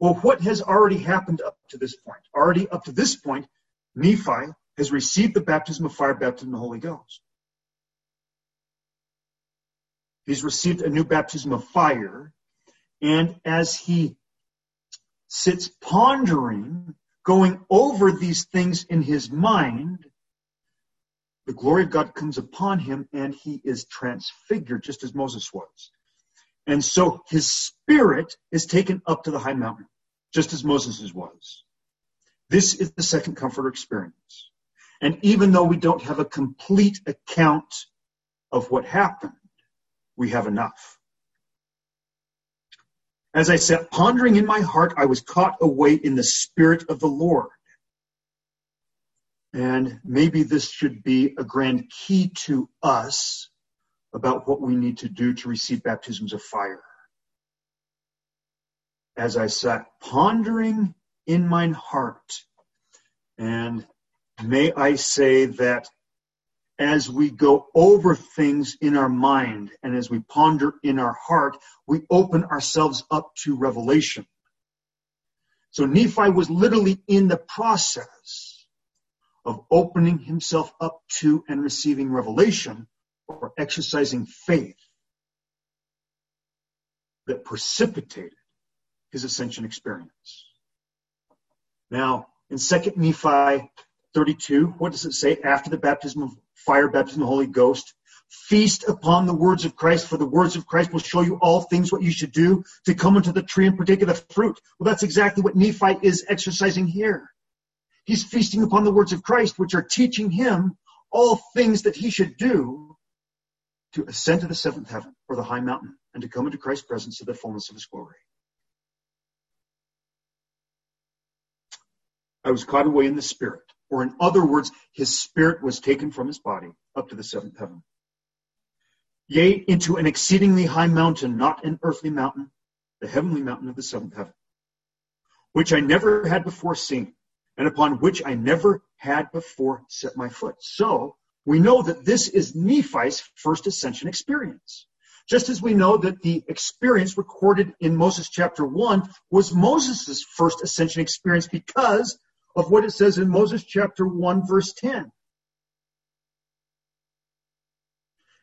well, what has already happened up to this point? Already up to this point, Nephi has received the baptism of fire, baptism of the Holy Ghost. He's received a new baptism of fire, and as he sits pondering, going over these things in his mind, the glory of God comes upon him, and he is transfigured, just as Moses was. And so his spirit is taken up to the high mountain, just as Moses' was. This is the second comforter experience. And even though we don't have a complete account of what happened, we have enough. As I sat pondering in my heart, I was caught away in the Spirit of the Lord. And maybe this should be a grand key to us about what we need to do to receive baptisms of fire. As I sat pondering in mine heart, and may I say that as we go over things in our mind and as we ponder in our heart, we open ourselves up to revelation. So Nephi was literally in the process of opening himself up to and receiving revelation, or exercising faith, that precipitated his ascension experience. Now, in 2 Nephi 32, what does it say? After the baptism of fire, baptism of the Holy Ghost, feast upon the words of Christ, for the words of Christ will show you all things what you should do to come unto the tree and partake of the fruit. Well, that's exactly what Nephi is exercising here. He's feasting upon the words of Christ, which are teaching him all things that he should do to ascend to the seventh heaven, or the high mountain, and to come into Christ's presence to the fullness of his glory. I was caught away in the Spirit, or in other words, his spirit was taken from his body up to the seventh heaven. Yea, into an exceedingly high mountain, not an earthly mountain, the heavenly mountain of the seventh heaven, which I never had before seen, and upon which I never had before set my foot. So we know that this is Nephi's first ascension experience. Just as we know that the experience recorded in Moses chapter 1 was Moses' first ascension experience, because of what it says in Moses chapter 1, verse 10.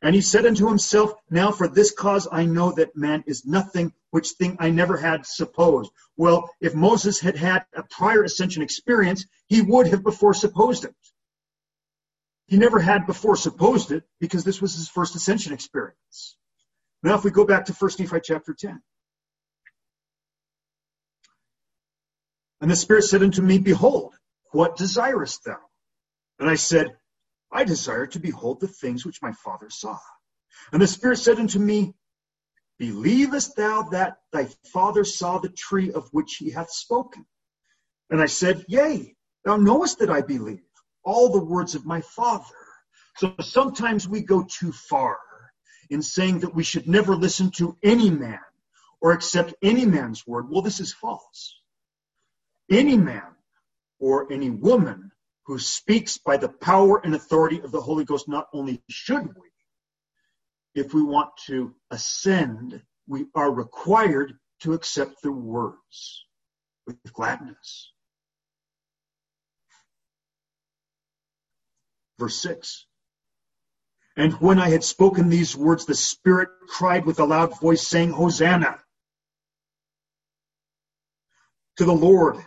And he said unto himself, now for this cause I know that man is nothing, which thing I never had supposed. Well, if Moses had had a prior ascension experience, he would have before supposed it. He never had before supposed it, because this was his first ascension experience. Now, if we go back to 1 Nephi chapter 10. And the Spirit said unto me, Behold, what desirest thou? And I said, I desire to behold the things which my father saw. And the Spirit said unto me, Believest thou that thy father saw the tree of which he hath spoken? And I said, Yea, thou knowest that I believe all the words of my father. So sometimes we go too far in saying that we should never listen to any man or accept any man's word. Well, this is false. Any man or any woman who speaks by the power and authority of the Holy Ghost, not only should we, if we want to ascend, we are required to accept the words with gladness. Verse 6. And when I had spoken these words, the Spirit cried with a loud voice, saying, Hosanna to the Lord,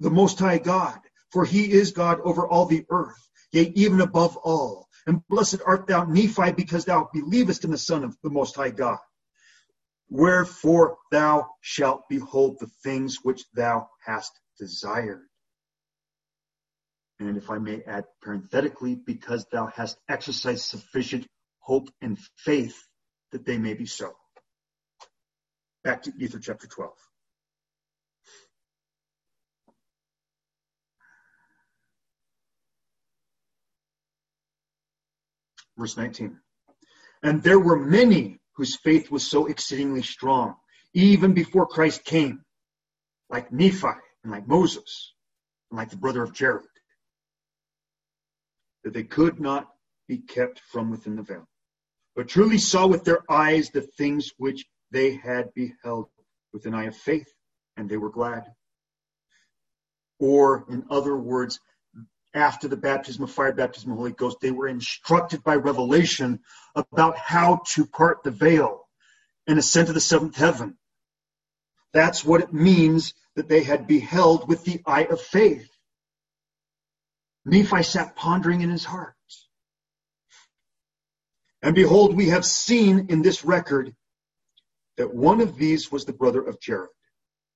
the Most High God, for he is God over all the earth, yea, even above all. And blessed art thou, Nephi, because thou believest in the Son of the Most High God. Wherefore thou shalt behold the things which thou hast desired. And if I may add parenthetically, because thou hast exercised sufficient hope and faith that they may be so. Back to Ether chapter 12. Verse 19, and there were many whose faith was so exceedingly strong, even before Christ came, like Nephi and like Moses and like the brother of Jared, that they could not be kept from within the veil, but truly saw with their eyes the things which they had beheld with an eye of faith, and they were glad. Or, in other words, after the baptism of fire, baptism of the Holy Ghost, they were instructed by revelation about how to part the veil and ascend to the seventh heaven. That's what it means that they had beheld with the eye of faith. Nephi sat pondering in his heart. And behold, we have seen in this record that one of these was the brother of Jared,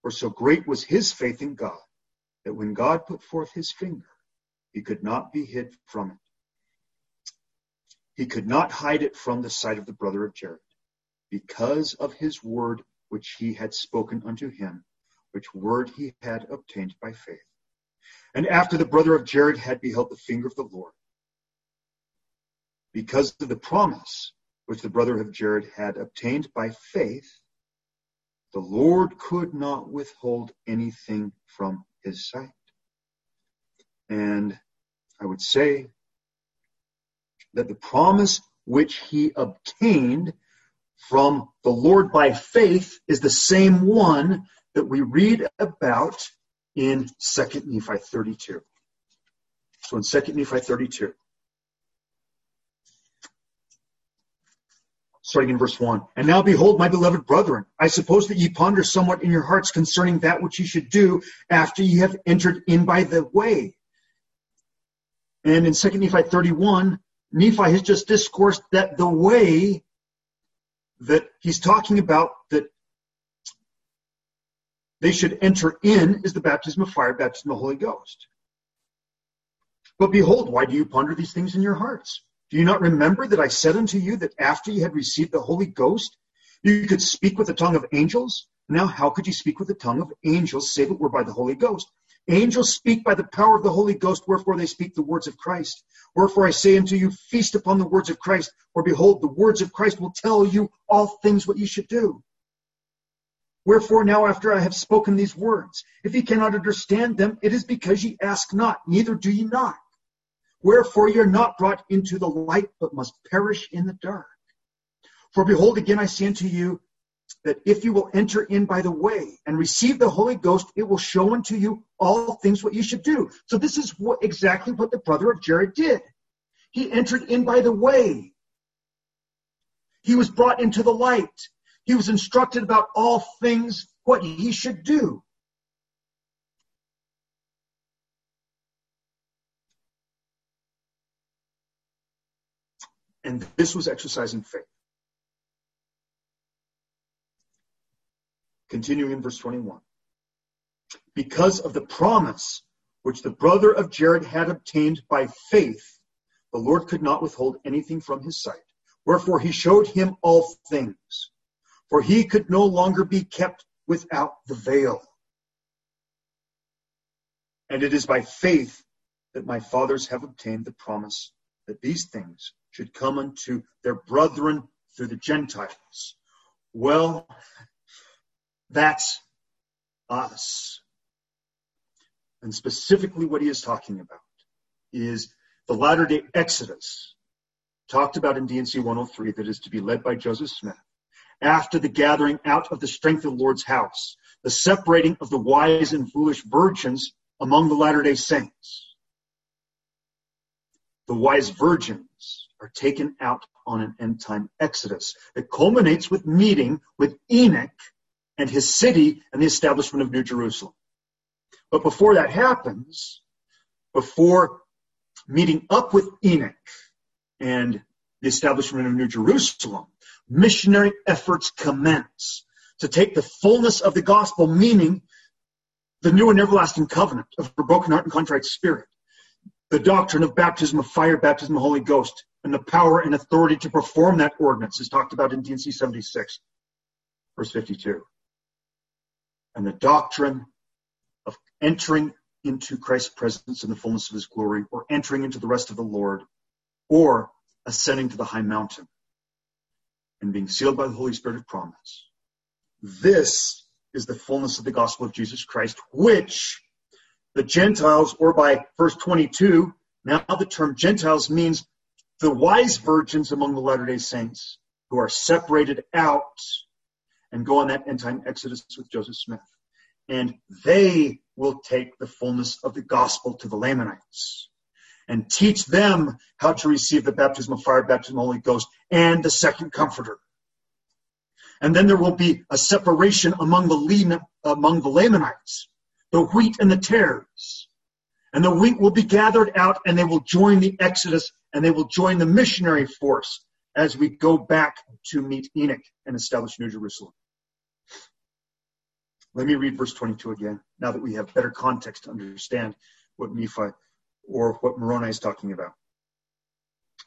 for so great was his faith in God, that when God put forth his finger, he could not be hid from it. He could not hide it from the sight of the brother of Jared, because of his word which he had spoken unto him, which word he had obtained by faith. And after the brother of Jared had beheld the finger of the Lord, because of the promise which the brother of Jared had obtained by faith, the Lord could not withhold anything from his sight. And I would say that the promise which he obtained from the Lord by faith is the same one that we read about in 2 Nephi 32. So in 2 Nephi 32, starting in verse 1, And now behold, my beloved brethren, I suppose that ye ponder somewhat in your hearts concerning that which ye should do after ye have entered in by the way. And in 2 Nephi 31, Nephi has just discoursed that the way that he's talking about that they should enter in is the baptism of fire, baptism of the Holy Ghost. But behold, why do you ponder these things in your hearts? Do you not remember that I said unto you that after you had received the Holy Ghost, you could speak with the tongue of angels? Now, how could you speak with the tongue of angels, save it were by the Holy Ghost? Angels speak by the power of the Holy Ghost, wherefore they speak the words of Christ. Wherefore I say unto you, feast upon the words of Christ, for behold, the words of Christ will tell you all things what you should do. Wherefore now after I have spoken these words, if ye cannot understand them, it is because ye ask not, neither do ye knock. Wherefore ye are not brought into the light, but must perish in the dark. For behold, again I say unto you, that if you will enter in by the way and receive the Holy Ghost, it will show unto you all things what you should do. So this is exactly what the brother of Jared did. He entered in by the way. He was brought into the light. He was instructed about all things what he should do. And this was exercising faith. Continuing in verse 21. Because of the promise which the brother of Jared had obtained by faith, the Lord could not withhold anything from his sight. Wherefore he showed him all things, for he could no longer be kept without the veil. And it is by faith that my fathers have obtained the promise that these things should come unto their brethren through the Gentiles. Well, that's us. And specifically what he is talking about is the latter-day Exodus, talked about in D&C 103, that is to be led by Joseph Smith. After the gathering out of the strength of the Lord's house, the separating of the wise and foolish virgins among the Latter-day Saints. The wise virgins are taken out on an end-time exodus that culminates with meeting with Enoch and his city and the establishment of New Jerusalem. But before that happens, before meeting up with Enoch and the establishment of New Jerusalem, missionary efforts commence to take the fullness of the gospel, meaning the new and everlasting covenant of a broken heart and contrite spirit, the doctrine of baptism of fire, baptism of Holy Ghost, and the power and authority to perform that ordinance is talked about in D&C 76, verse 52. And the doctrine of entering into Christ's presence in the fullness of his glory, or entering into the rest of the Lord, or ascending to the high mountain and being sealed by the Holy Spirit of promise. This is the fullness of the gospel of Jesus Christ, which the Gentiles, or by verse 22, now the term Gentiles means the wise virgins among the Latter-day Saints who are separated out and go on that end-time exodus with Joseph Smith. And they will take the fullness of the gospel to the Lamanites and teach them how to receive the baptism of fire, baptism of the Holy Ghost, and the second comforter. And then there will be a separation among the Lamanites, the wheat and the tares. And the wheat will be gathered out, and they will join the Exodus, and they will join the missionary force as we go back to meet Enoch and establish New Jerusalem. Let me read verse 22 again, now that we have better context to understand what Nephi or what Moroni is talking about.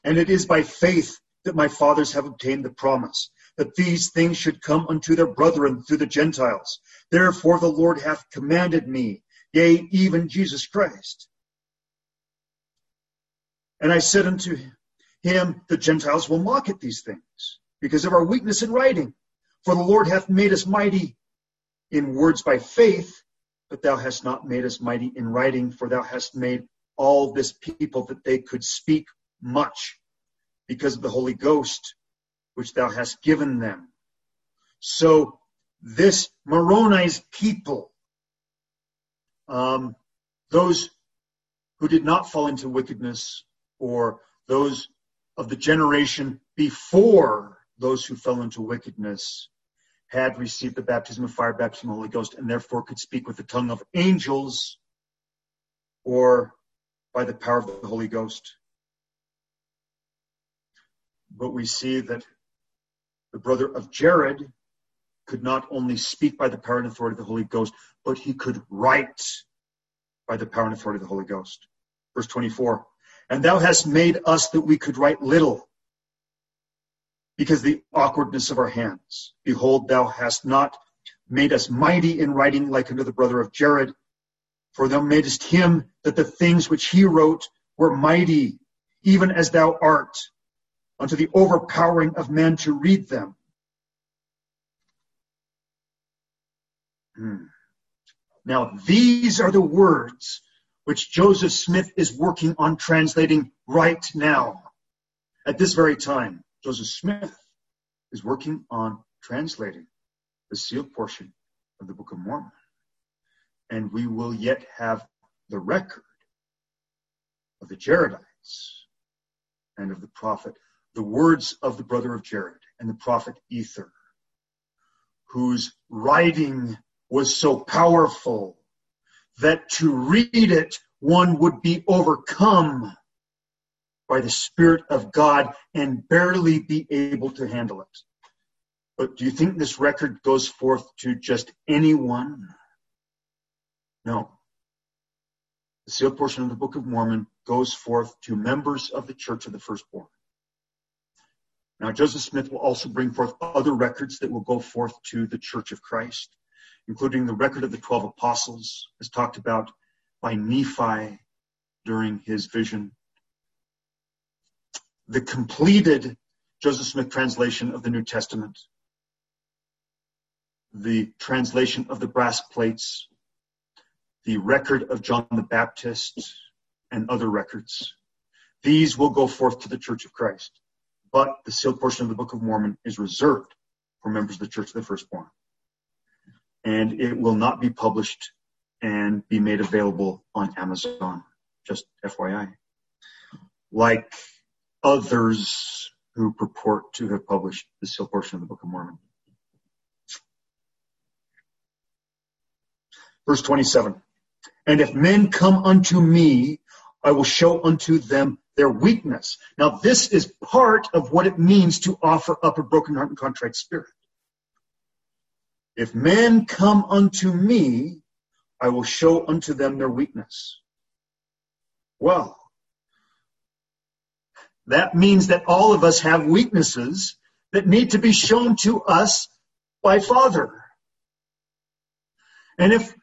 And it is by faith that my fathers have obtained the promise, that these things should come unto their brethren through the Gentiles. Therefore the Lord hath commanded me, yea, even Jesus Christ. And I said unto him, the Gentiles will mock at these things, because of our weakness in writing. For the Lord hath made us mighty in words by faith, but thou hast not made us mighty in writing, for thou hast made all this people that they could speak much, because of the Holy Ghost which thou hast given them. So this Moroni's people, those who did not fall into wickedness, or those of the generation before those who fell into wickedness, had received the baptism of fire, baptism of the Holy Ghost, and therefore could speak with the tongue of angels, or by the power of the Holy Ghost. But we see that the brother of Jared could not only speak by the power and authority of the Holy Ghost, but he could write by the power and authority of the Holy Ghost. Verse 24, and thou hast made us that we could write little, because the awkwardness of our hands. Behold, thou hast not made us mighty in writing like unto the brother of Jared, for thou madest him that the things which he wrote were mighty, even as thou art, unto the overpowering of men to read them. Now, these are the words which Joseph Smith is working on translating right now. At this very time, Joseph Smith is working on translating the sealed portion of the Book of Mormon. And we will yet have the record of the Jaredites and of the prophet, the words of the brother of Jared and the prophet Ether, whose writing was so powerful that to read it, one would be overcome by the Spirit of God and barely be able to handle it. But do you think this record goes forth to just anyone? No. The sealed portion of the Book of Mormon goes forth to members of the Church of the Firstborn. Now, Joseph Smith will also bring forth other records that will go forth to the Church of Christ, including the record of the 12 apostles, as talked about by Nephi during his vision. The completed Joseph Smith translation of the New Testament, the translation of the brass plates, the record of John the Baptist, and other records. These will go forth to the Church of Christ, but the sealed portion of the Book of Mormon is reserved for members of the Church of the Firstborn, and it will not be published and be made available on Amazon, just FYI, like others who purport to have published the sealed portion of the Book of Mormon. Verse 27, and if men come unto me, I will show unto them their weakness. Now, this is part of what it means to offer up a broken heart and contrite spirit. If men come unto me, I will show unto them their weakness. Well, that means that all of us have weaknesses that need to be shown to us by Father. And if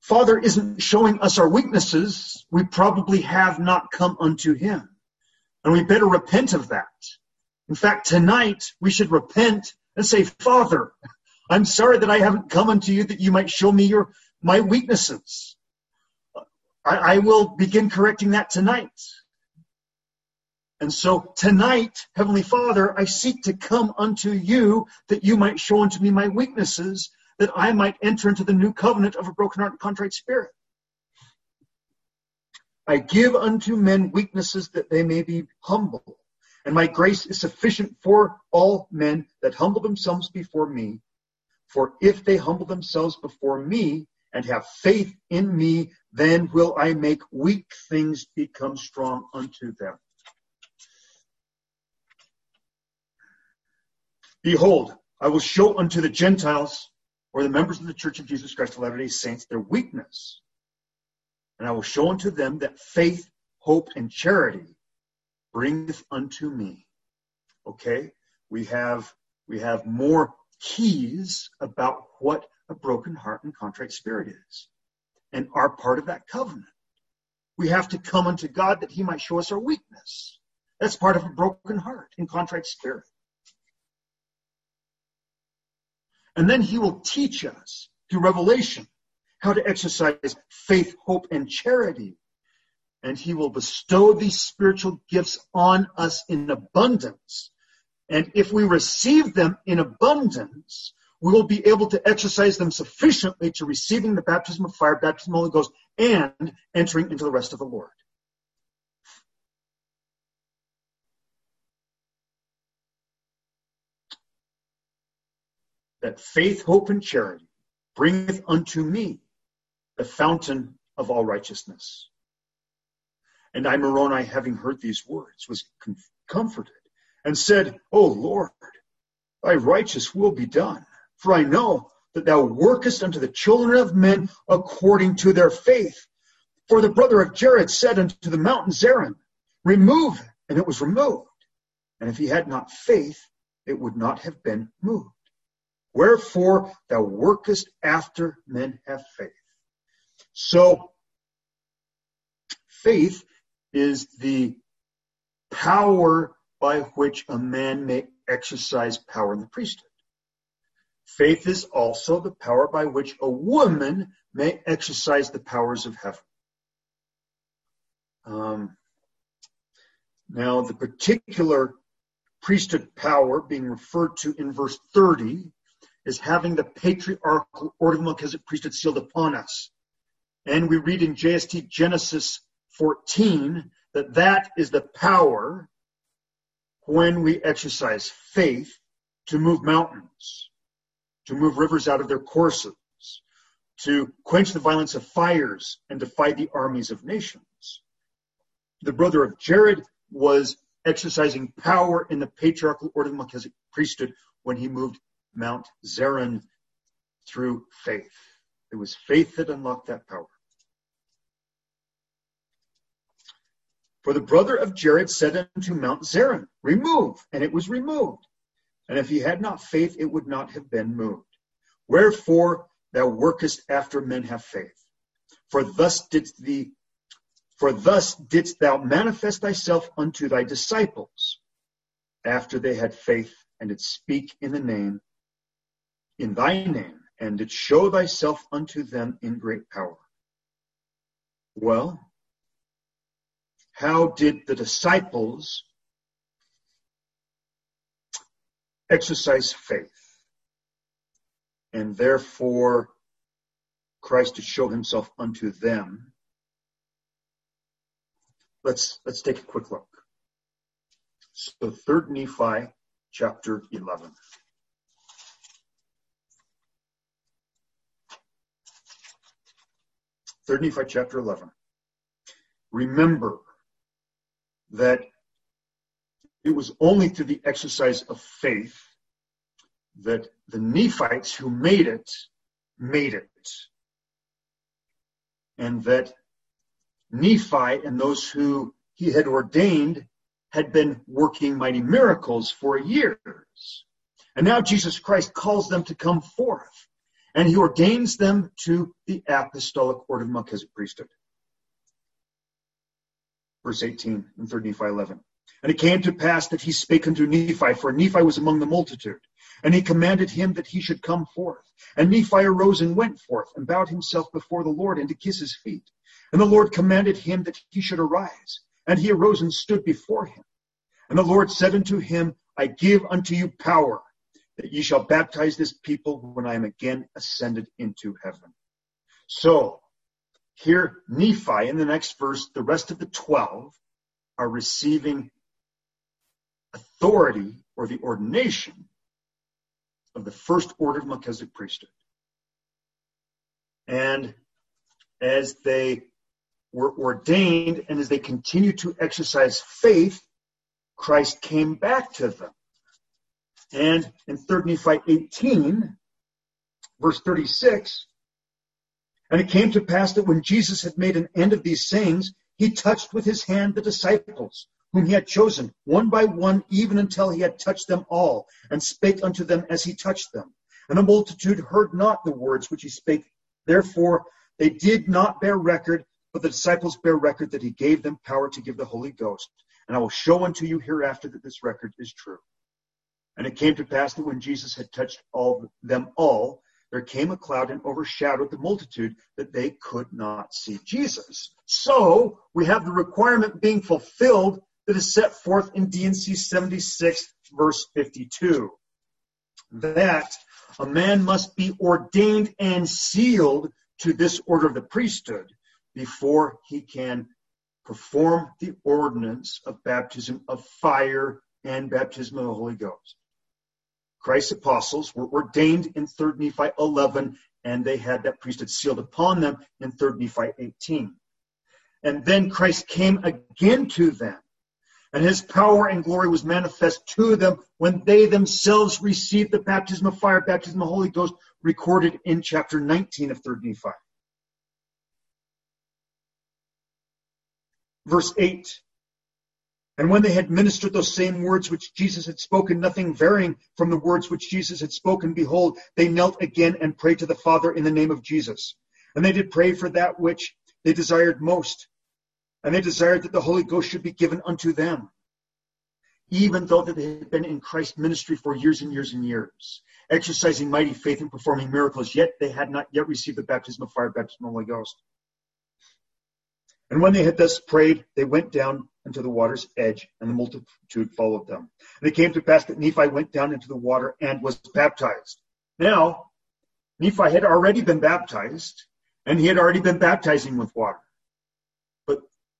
Father isn't showing us our weaknesses, we probably have not come unto him. And we better repent of that. In fact, tonight we should repent and say, Father, I'm sorry that I haven't come unto you that you might show me my weaknesses. I will begin correcting that tonight. And so tonight, Heavenly Father, I seek to come unto you that you might show unto me my weaknesses, that I might enter into the new covenant of a broken heart and contrite spirit. I give unto men weaknesses that they may be humble, and my grace is sufficient for all men that humble themselves before me. For if they humble themselves before me and have faith in me, then will I make weak things become strong unto them. Behold, I will show unto the Gentiles, or the members of the Church of Jesus Christ of Latter-day Saints, their weakness. And I will show unto them that faith, hope, and charity bringeth unto me. Okay? We have more keys about what a broken heart and contrite spirit is, and are part of that covenant. We have to come unto God that he might show us our weakness. That's part of a broken heart and contrite spirit. And then he will teach us through revelation how to exercise faith, hope, and charity. And he will bestow these spiritual gifts on us in abundance. And if we receive them in abundance, we will be able to exercise them sufficiently to receiving the baptism of fire, baptism of the Holy Ghost, and entering into the rest of the Lord. That faith, hope, and charity bringeth unto me the fountain of all righteousness. And I, Moroni, having heard these words, was comforted and said, O Lord, thy righteous will be done. For I know that thou workest unto the children of men according to their faith. For the brother of Jared said unto the mountain Zaran, remove, and it was removed. And if he had not faith, it would not have been moved. Wherefore thou workest after men have faith. So, faith is the power by which a man may exercise power in the priesthood. Faith is also the power by which a woman may exercise the powers of heaven. Now, the particular priesthood power being referred to in verse 30 is having the patriarchal order of Melchizedek priesthood sealed upon us. And we read in JST Genesis 14 that is the power when we exercise faith to move mountains, to move rivers out of their courses, to quench the violence of fires and defy the armies of nations. The brother of Jared was exercising power in the patriarchal order of Melchizedek priesthood when he moved Mount Zaran through faith. It was faith that unlocked that power. For the brother of Jared said unto Mount Zaran, remove, and it was removed. And if he had not faith, it would not have been moved. Wherefore thou workest after men have faith. For thus didst thou manifest thyself unto thy disciples, after they had faith, and did speak in thy name, and did show thyself unto them in great power. Well, how did the disciples exercise faith, and therefore Christ did show himself unto them? Let's take a quick look. So 3rd Nephi chapter 11. Third Nephi chapter 11. Remember that it was only through the exercise of faith that the Nephites who made it. And that Nephi and those who he had ordained had been working mighty miracles for years. And now Jesus Christ calls them to come forth, and he ordains them to the apostolic order of Melchizedek priesthood. Verse 18 in 3 Nephi 11. And it came to pass that he spake unto Nephi, for Nephi was among the multitude. And he commanded him that he should come forth. And Nephi arose and went forth, and bowed himself before the Lord, and to kiss his feet. And the Lord commanded him that he should arise. And he arose and stood before him. And the Lord said unto him, I give unto you power, that ye shall baptize this people when I am again ascended into heaven. So, here Nephi, in the next verse, the rest of the 12 are receiving authority or the ordination of the first order of Melchizedek priesthood. And as they were ordained and as they continued to exercise faith, Christ came back to them. And in 3 Nephi 18, verse 36, and it came to pass that when Jesus had made an end of these sayings, he touched with his hand the disciples, whom he had chosen, one by one, even until he had touched them all, and spake unto them as he touched them. And the multitude heard not the words which he spake. Therefore, they did not bear record, but the disciples bear record that he gave them power to give the Holy Ghost. And I will show unto you hereafter that this record is true. And it came to pass that when Jesus had touched them all, there came a cloud and overshadowed the multitude that they could not see Jesus. So we have the requirement being fulfilled that is set forth in D&C 76, verse 52, that a man must be ordained and sealed to this order of the priesthood before he can perform the ordinance of baptism of fire and baptism of the Holy Ghost. Christ's apostles were ordained in 3 Nephi 11, and they had that priesthood sealed upon them in 3 Nephi 18. And then Christ came again to them, and his power and glory was manifest to them when they themselves received the baptism of fire, baptism of the Holy Ghost, recorded in chapter 19 of 3 Nephi. Verse 8, and when they had ministered those same words which Jesus had spoken, nothing varying from the words which Jesus had spoken, behold, they knelt again and prayed to the Father in the name of Jesus. And they did pray for that which they desired most. And they desired that the Holy Ghost should be given unto them, even though that they had been in Christ's ministry for years and years and years, exercising mighty faith and performing miracles, yet they had not yet received the baptism of fire, baptism of the Holy Ghost. And when they had thus prayed, they went down unto the water's edge, and the multitude followed them. And it came to pass that Nephi went down into the water and was baptized. Now, Nephi had already been baptized, and he had already been baptizing with water.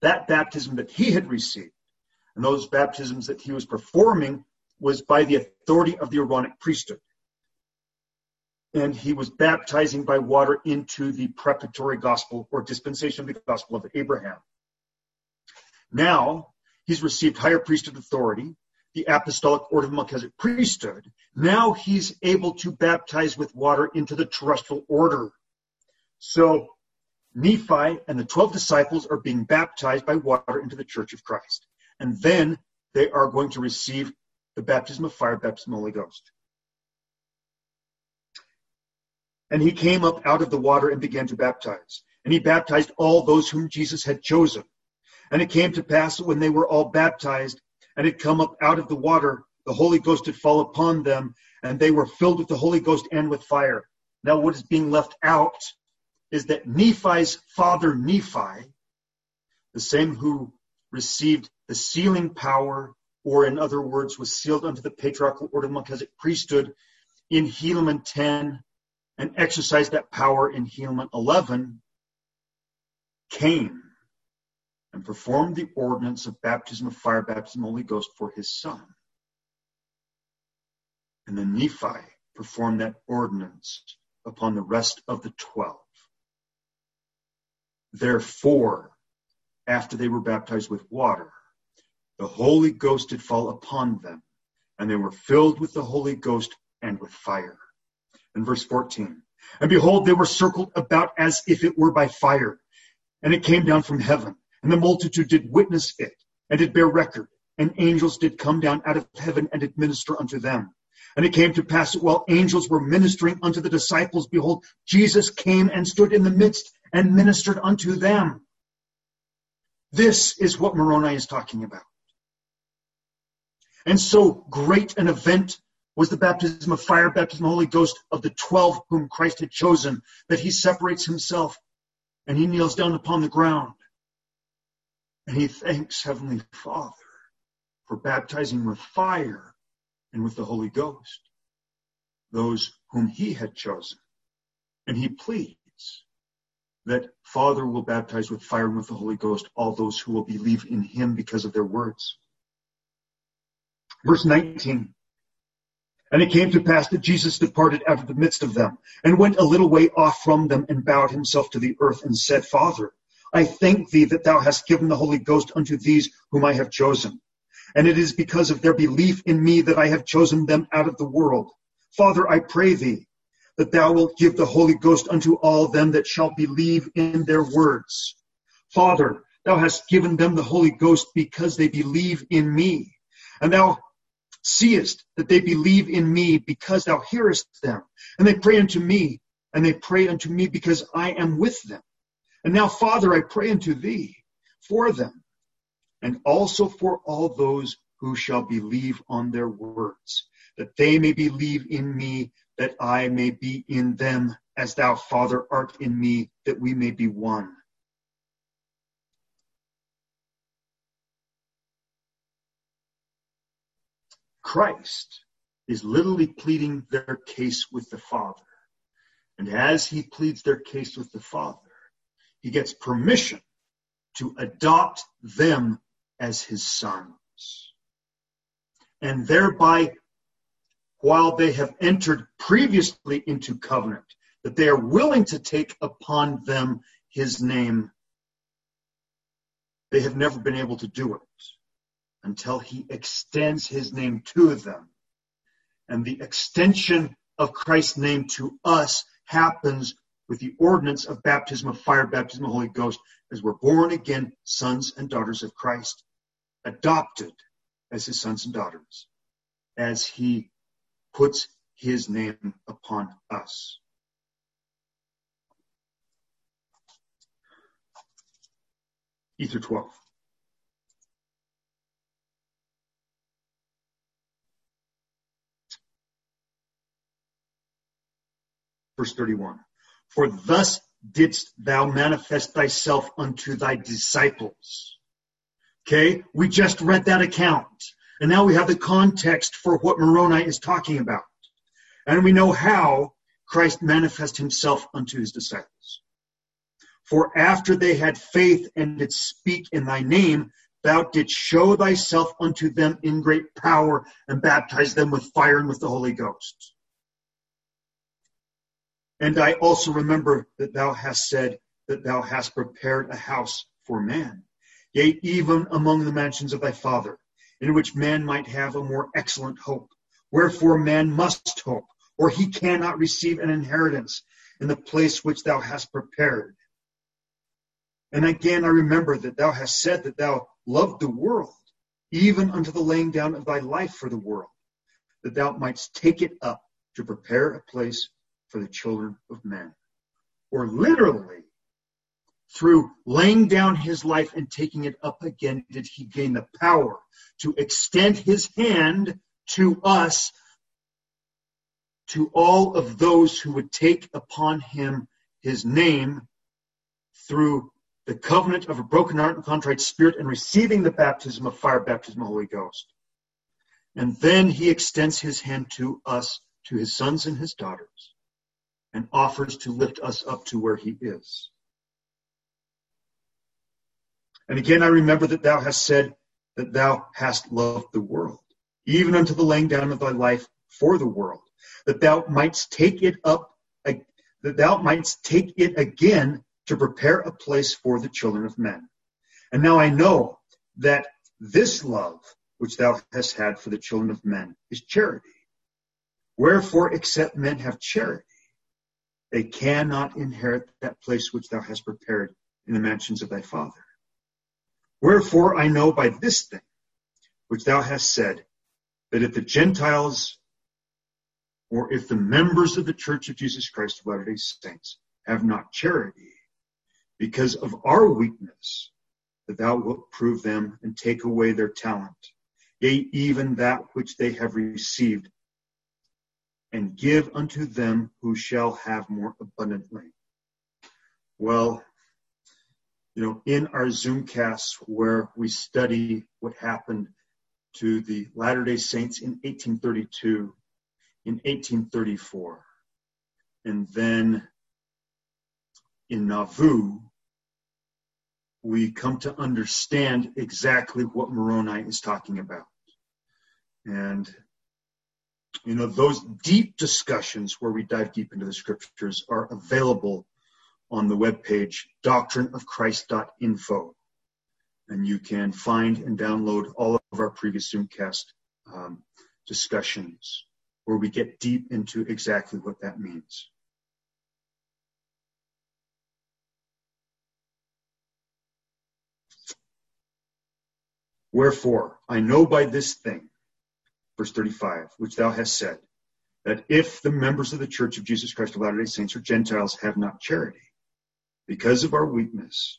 That baptism that he had received and those baptisms that he was performing was by the authority of the Aaronic priesthood. And he was baptizing by water into the preparatory gospel or dispensation of the gospel of Abraham. Now, he's received higher priesthood authority. the apostolic order of Melchizedek priesthood, now he's able to baptize with water into the terrestrial order. So Nephi and the 12 disciples are being baptized by water into the Church of Christ. And then they are going to receive the baptism of fire, baptism of the Holy Ghost. And he came up out of the water and began to baptize. And he baptized all those whom Jesus had chosen. And it came to pass when they were all baptized and had come up out of the water, the Holy Ghost did fall upon them, and they were filled with the Holy Ghost and with fire. Now what is being left out is that Nephi's father Nephi, the same who received the sealing power, or in other words, was sealed unto the patriarchal order of Melchizedek priesthood in Helaman 10 and exercised that power in Helaman 11, came and performed the ordinance of baptism of fire, baptism of Holy Ghost for his son. And then Nephi performed that ordinance upon the rest of the 12. Therefore, after they were baptized with water, the Holy Ghost did fall upon them, and they were filled with the Holy Ghost and with fire. In verse 14, and behold, they were circled about as if it were by fire, and it came down from heaven, and the multitude did witness it, and did bear record, and angels did come down out of heaven and did minister unto them. And it came to pass that while angels were ministering unto the disciples, behold, Jesus came and stood in the midst and ministered unto them. This is what Moroni is talking about. And so great an event was the baptism of fire, baptism of the Holy Ghost of the 12 whom Christ had chosen, that he separates himself and he kneels down upon the ground. And he thanks Heavenly Father for baptizing with fire and with the Holy Ghost those whom he had chosen. And he pleads that Father will baptize with fire and with the Holy Ghost all those who will believe in him because of their words. Verse 19, and it came to pass that Jesus departed out of the midst of them and went a little way off from them and bowed himself to the earth and said, Father, I thank thee that thou hast given the Holy Ghost unto these whom I have chosen. And it is because of their belief in me that I have chosen them out of the world. Father, I pray thee that thou wilt give the Holy Ghost unto all them that shall believe in their words. Father, thou hast given them the Holy Ghost because they believe in me. And thou seest that they believe in me because thou hearest them. And they pray unto me, because I am with them. And now, Father, I pray unto thee for them, and also for all those who shall believe on their words, that they may believe in me, that I may be in them, as thou, Father, art in me, that we may be one. Christ is literally pleading their case with the Father. And as he pleads their case with the Father, he gets permission to adopt them as his sons. And thereby, while they have entered previously into covenant, that they are willing to take upon them his name, they have never been able to do it until he extends his name to them. And the extension of Christ's name to us happens with the ordinance of baptism of fire, baptism of the Holy Ghost, as we're born again sons and daughters of Christ, adopted as his sons and daughters, as he puts his name upon us. Ether 12. Verse 31. For thus didst thou manifest thyself unto thy disciples. Okay, we just read that account. And now we have the context for what Moroni is talking about. And we know how Christ manifests himself unto his disciples. For after they had faith and did speak in thy name, thou didst show thyself unto them in great power and baptize them with fire and with the Holy Ghost. And I also remember that thou hast said that thou hast prepared a house for man, yea, even among the mansions of thy father. in which man might have a more excellent hope. Wherefore man must hope, or he cannot receive an inheritance in the place which thou hast prepared. And again I remember that thou hast said that thou loved the world, even unto the laying down of thy life for the world, that thou mightst take it up to prepare a place for the children of men. Or literally, through laying down his life and taking it up again, did he gain the power to extend his hand to us, to all of those who would take upon him his name through the covenant of a broken heart and contrite spirit and receiving the baptism of fire, baptism of the Holy Ghost. And then he extends his hand to us, to his sons and his daughters, and offers to lift us up to where he is. And again, I remember that thou hast said that thou hast loved the world, even unto the laying down of thy life for the world, that thou mightst take it up, that thou mightst take it again to prepare a place for the children of men. And now I know that this love which thou hast had for the children of men is charity. Wherefore, except men have charity, they cannot inherit that place which thou hast prepared in the mansions of thy Father. Wherefore I know by this thing, which thou hast said, that if the Gentiles, or if the members of the Church of Jesus Christ of Latter-day Saints have not charity, because of our weakness, that thou wilt prove them and take away their talent, yea, even that which they have received, and give unto them who shall have more abundantly. Well, you know, in our Zoom casts where we study what happened to the Latter-day Saints in 1832, in 1834, and then in Nauvoo, we come to understand exactly what Moroni is talking about. And, you know, those deep discussions where we dive deep into the scriptures are available on the webpage doctrineofchrist.info, and you can find and download all of our previous Zoomcast discussions where we get deep into exactly what that means. Wherefore, I know by this thing, verse 35, which thou hast said, that if the members of the Church of Jesus Christ of Latter-day Saints or Gentiles have not charity, because of our weakness,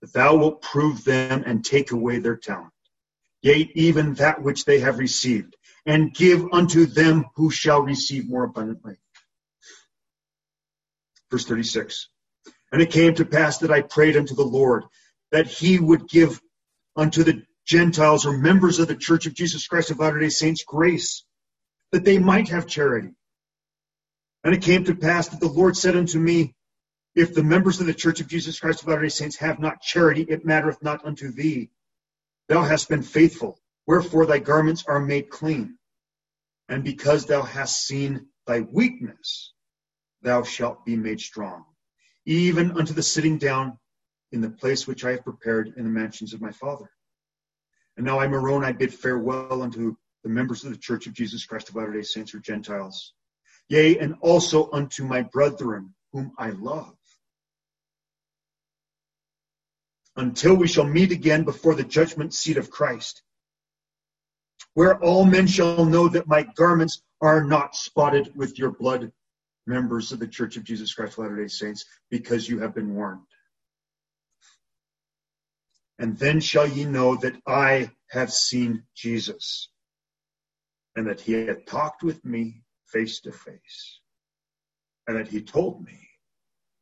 that thou wilt prove them and take away their talent, yea, even that which they have received, and give unto them who shall receive more abundantly. Verse 36, and it came to pass that I prayed unto the Lord that he would give unto the Gentiles or members of the Church of Jesus Christ of Latter-day Saints grace, that they might have charity. And it came to pass that the Lord said unto me, if the members of the Church of Jesus Christ of Latter-day Saints have not charity, it mattereth not unto thee. Thou hast been faithful, wherefore thy garments are made clean. And because thou hast seen thy weakness, thou shalt be made strong, even unto the sitting down in the place which I have prepared in the mansions of my Father. And now I, Moroni, I bid farewell unto the members of the Church of Jesus Christ of Latter-day Saints or Gentiles, yea, and also unto my brethren whom I love, until we shall meet again before the judgment seat of Christ, where all men shall know that my garments are not spotted with your blood, members of the Church of Jesus Christ of Latter-day Saints, because you have been warned. And then shall ye know that I have seen Jesus, and that he had talked with me face to face, and that he told me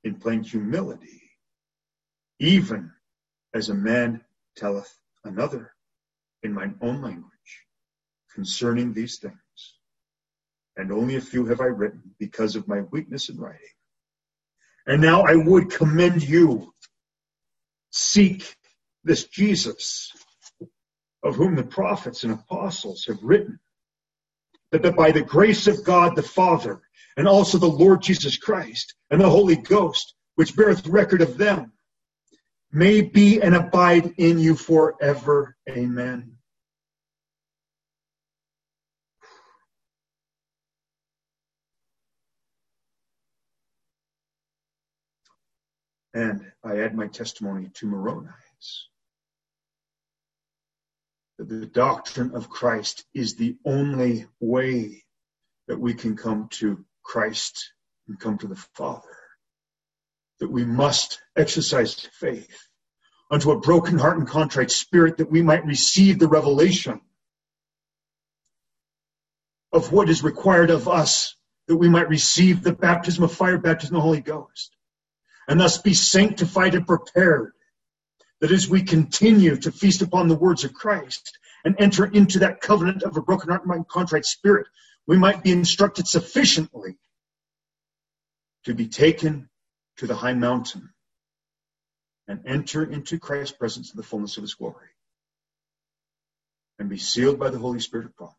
in plain humility, even as a man telleth another in mine own language, concerning these things. And only a few have I written because of my weakness in writing. And now I would commend you, seek this Jesus, of whom the prophets and apostles have written, that by the grace of God the Father, and also the Lord Jesus Christ, and the Holy Ghost, which beareth record of them, may be and abide in you forever. Amen. And I add my testimony to Moroni's. That the doctrine of Christ is the only way that we can come to Christ and come to the Father. That we must exercise faith unto a broken heart and contrite spirit, that we might receive the revelation of what is required of us, that we might receive the baptism of fire, baptism of the Holy Ghost, and thus be sanctified and prepared, that as we continue to feast upon the words of Christ and enter into that covenant of a broken heart and contrite spirit, we might be instructed sufficiently to be taken to the high mountain and enter into Christ's presence in the fullness of his glory and be sealed by the Holy Spirit of promise.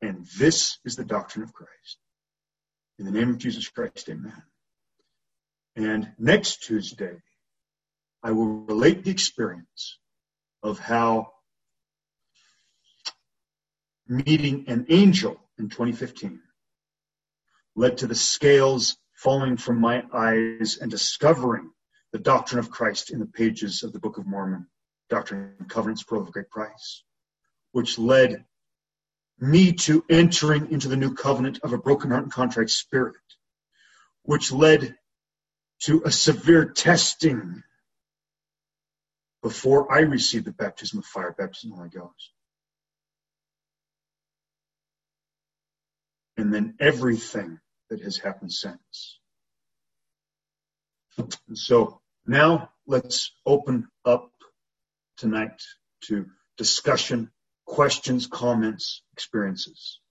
And this is the doctrine of Christ. In the name of Jesus Christ, amen. And next Tuesday, I will relate the experience of how meeting an angel in 2015 led to the scales falling from my eyes and discovering the doctrine of Christ in the pages of the Book of Mormon, Doctrine and Covenants, Pearl of Great Price, which led me to entering into the new covenant of a broken heart and contrite spirit, which led to a severe testing before I received the baptism of fire, baptism of the Holy Ghost. And then everything that has happened since. And so now let's open up tonight to discussion, questions, comments, experiences.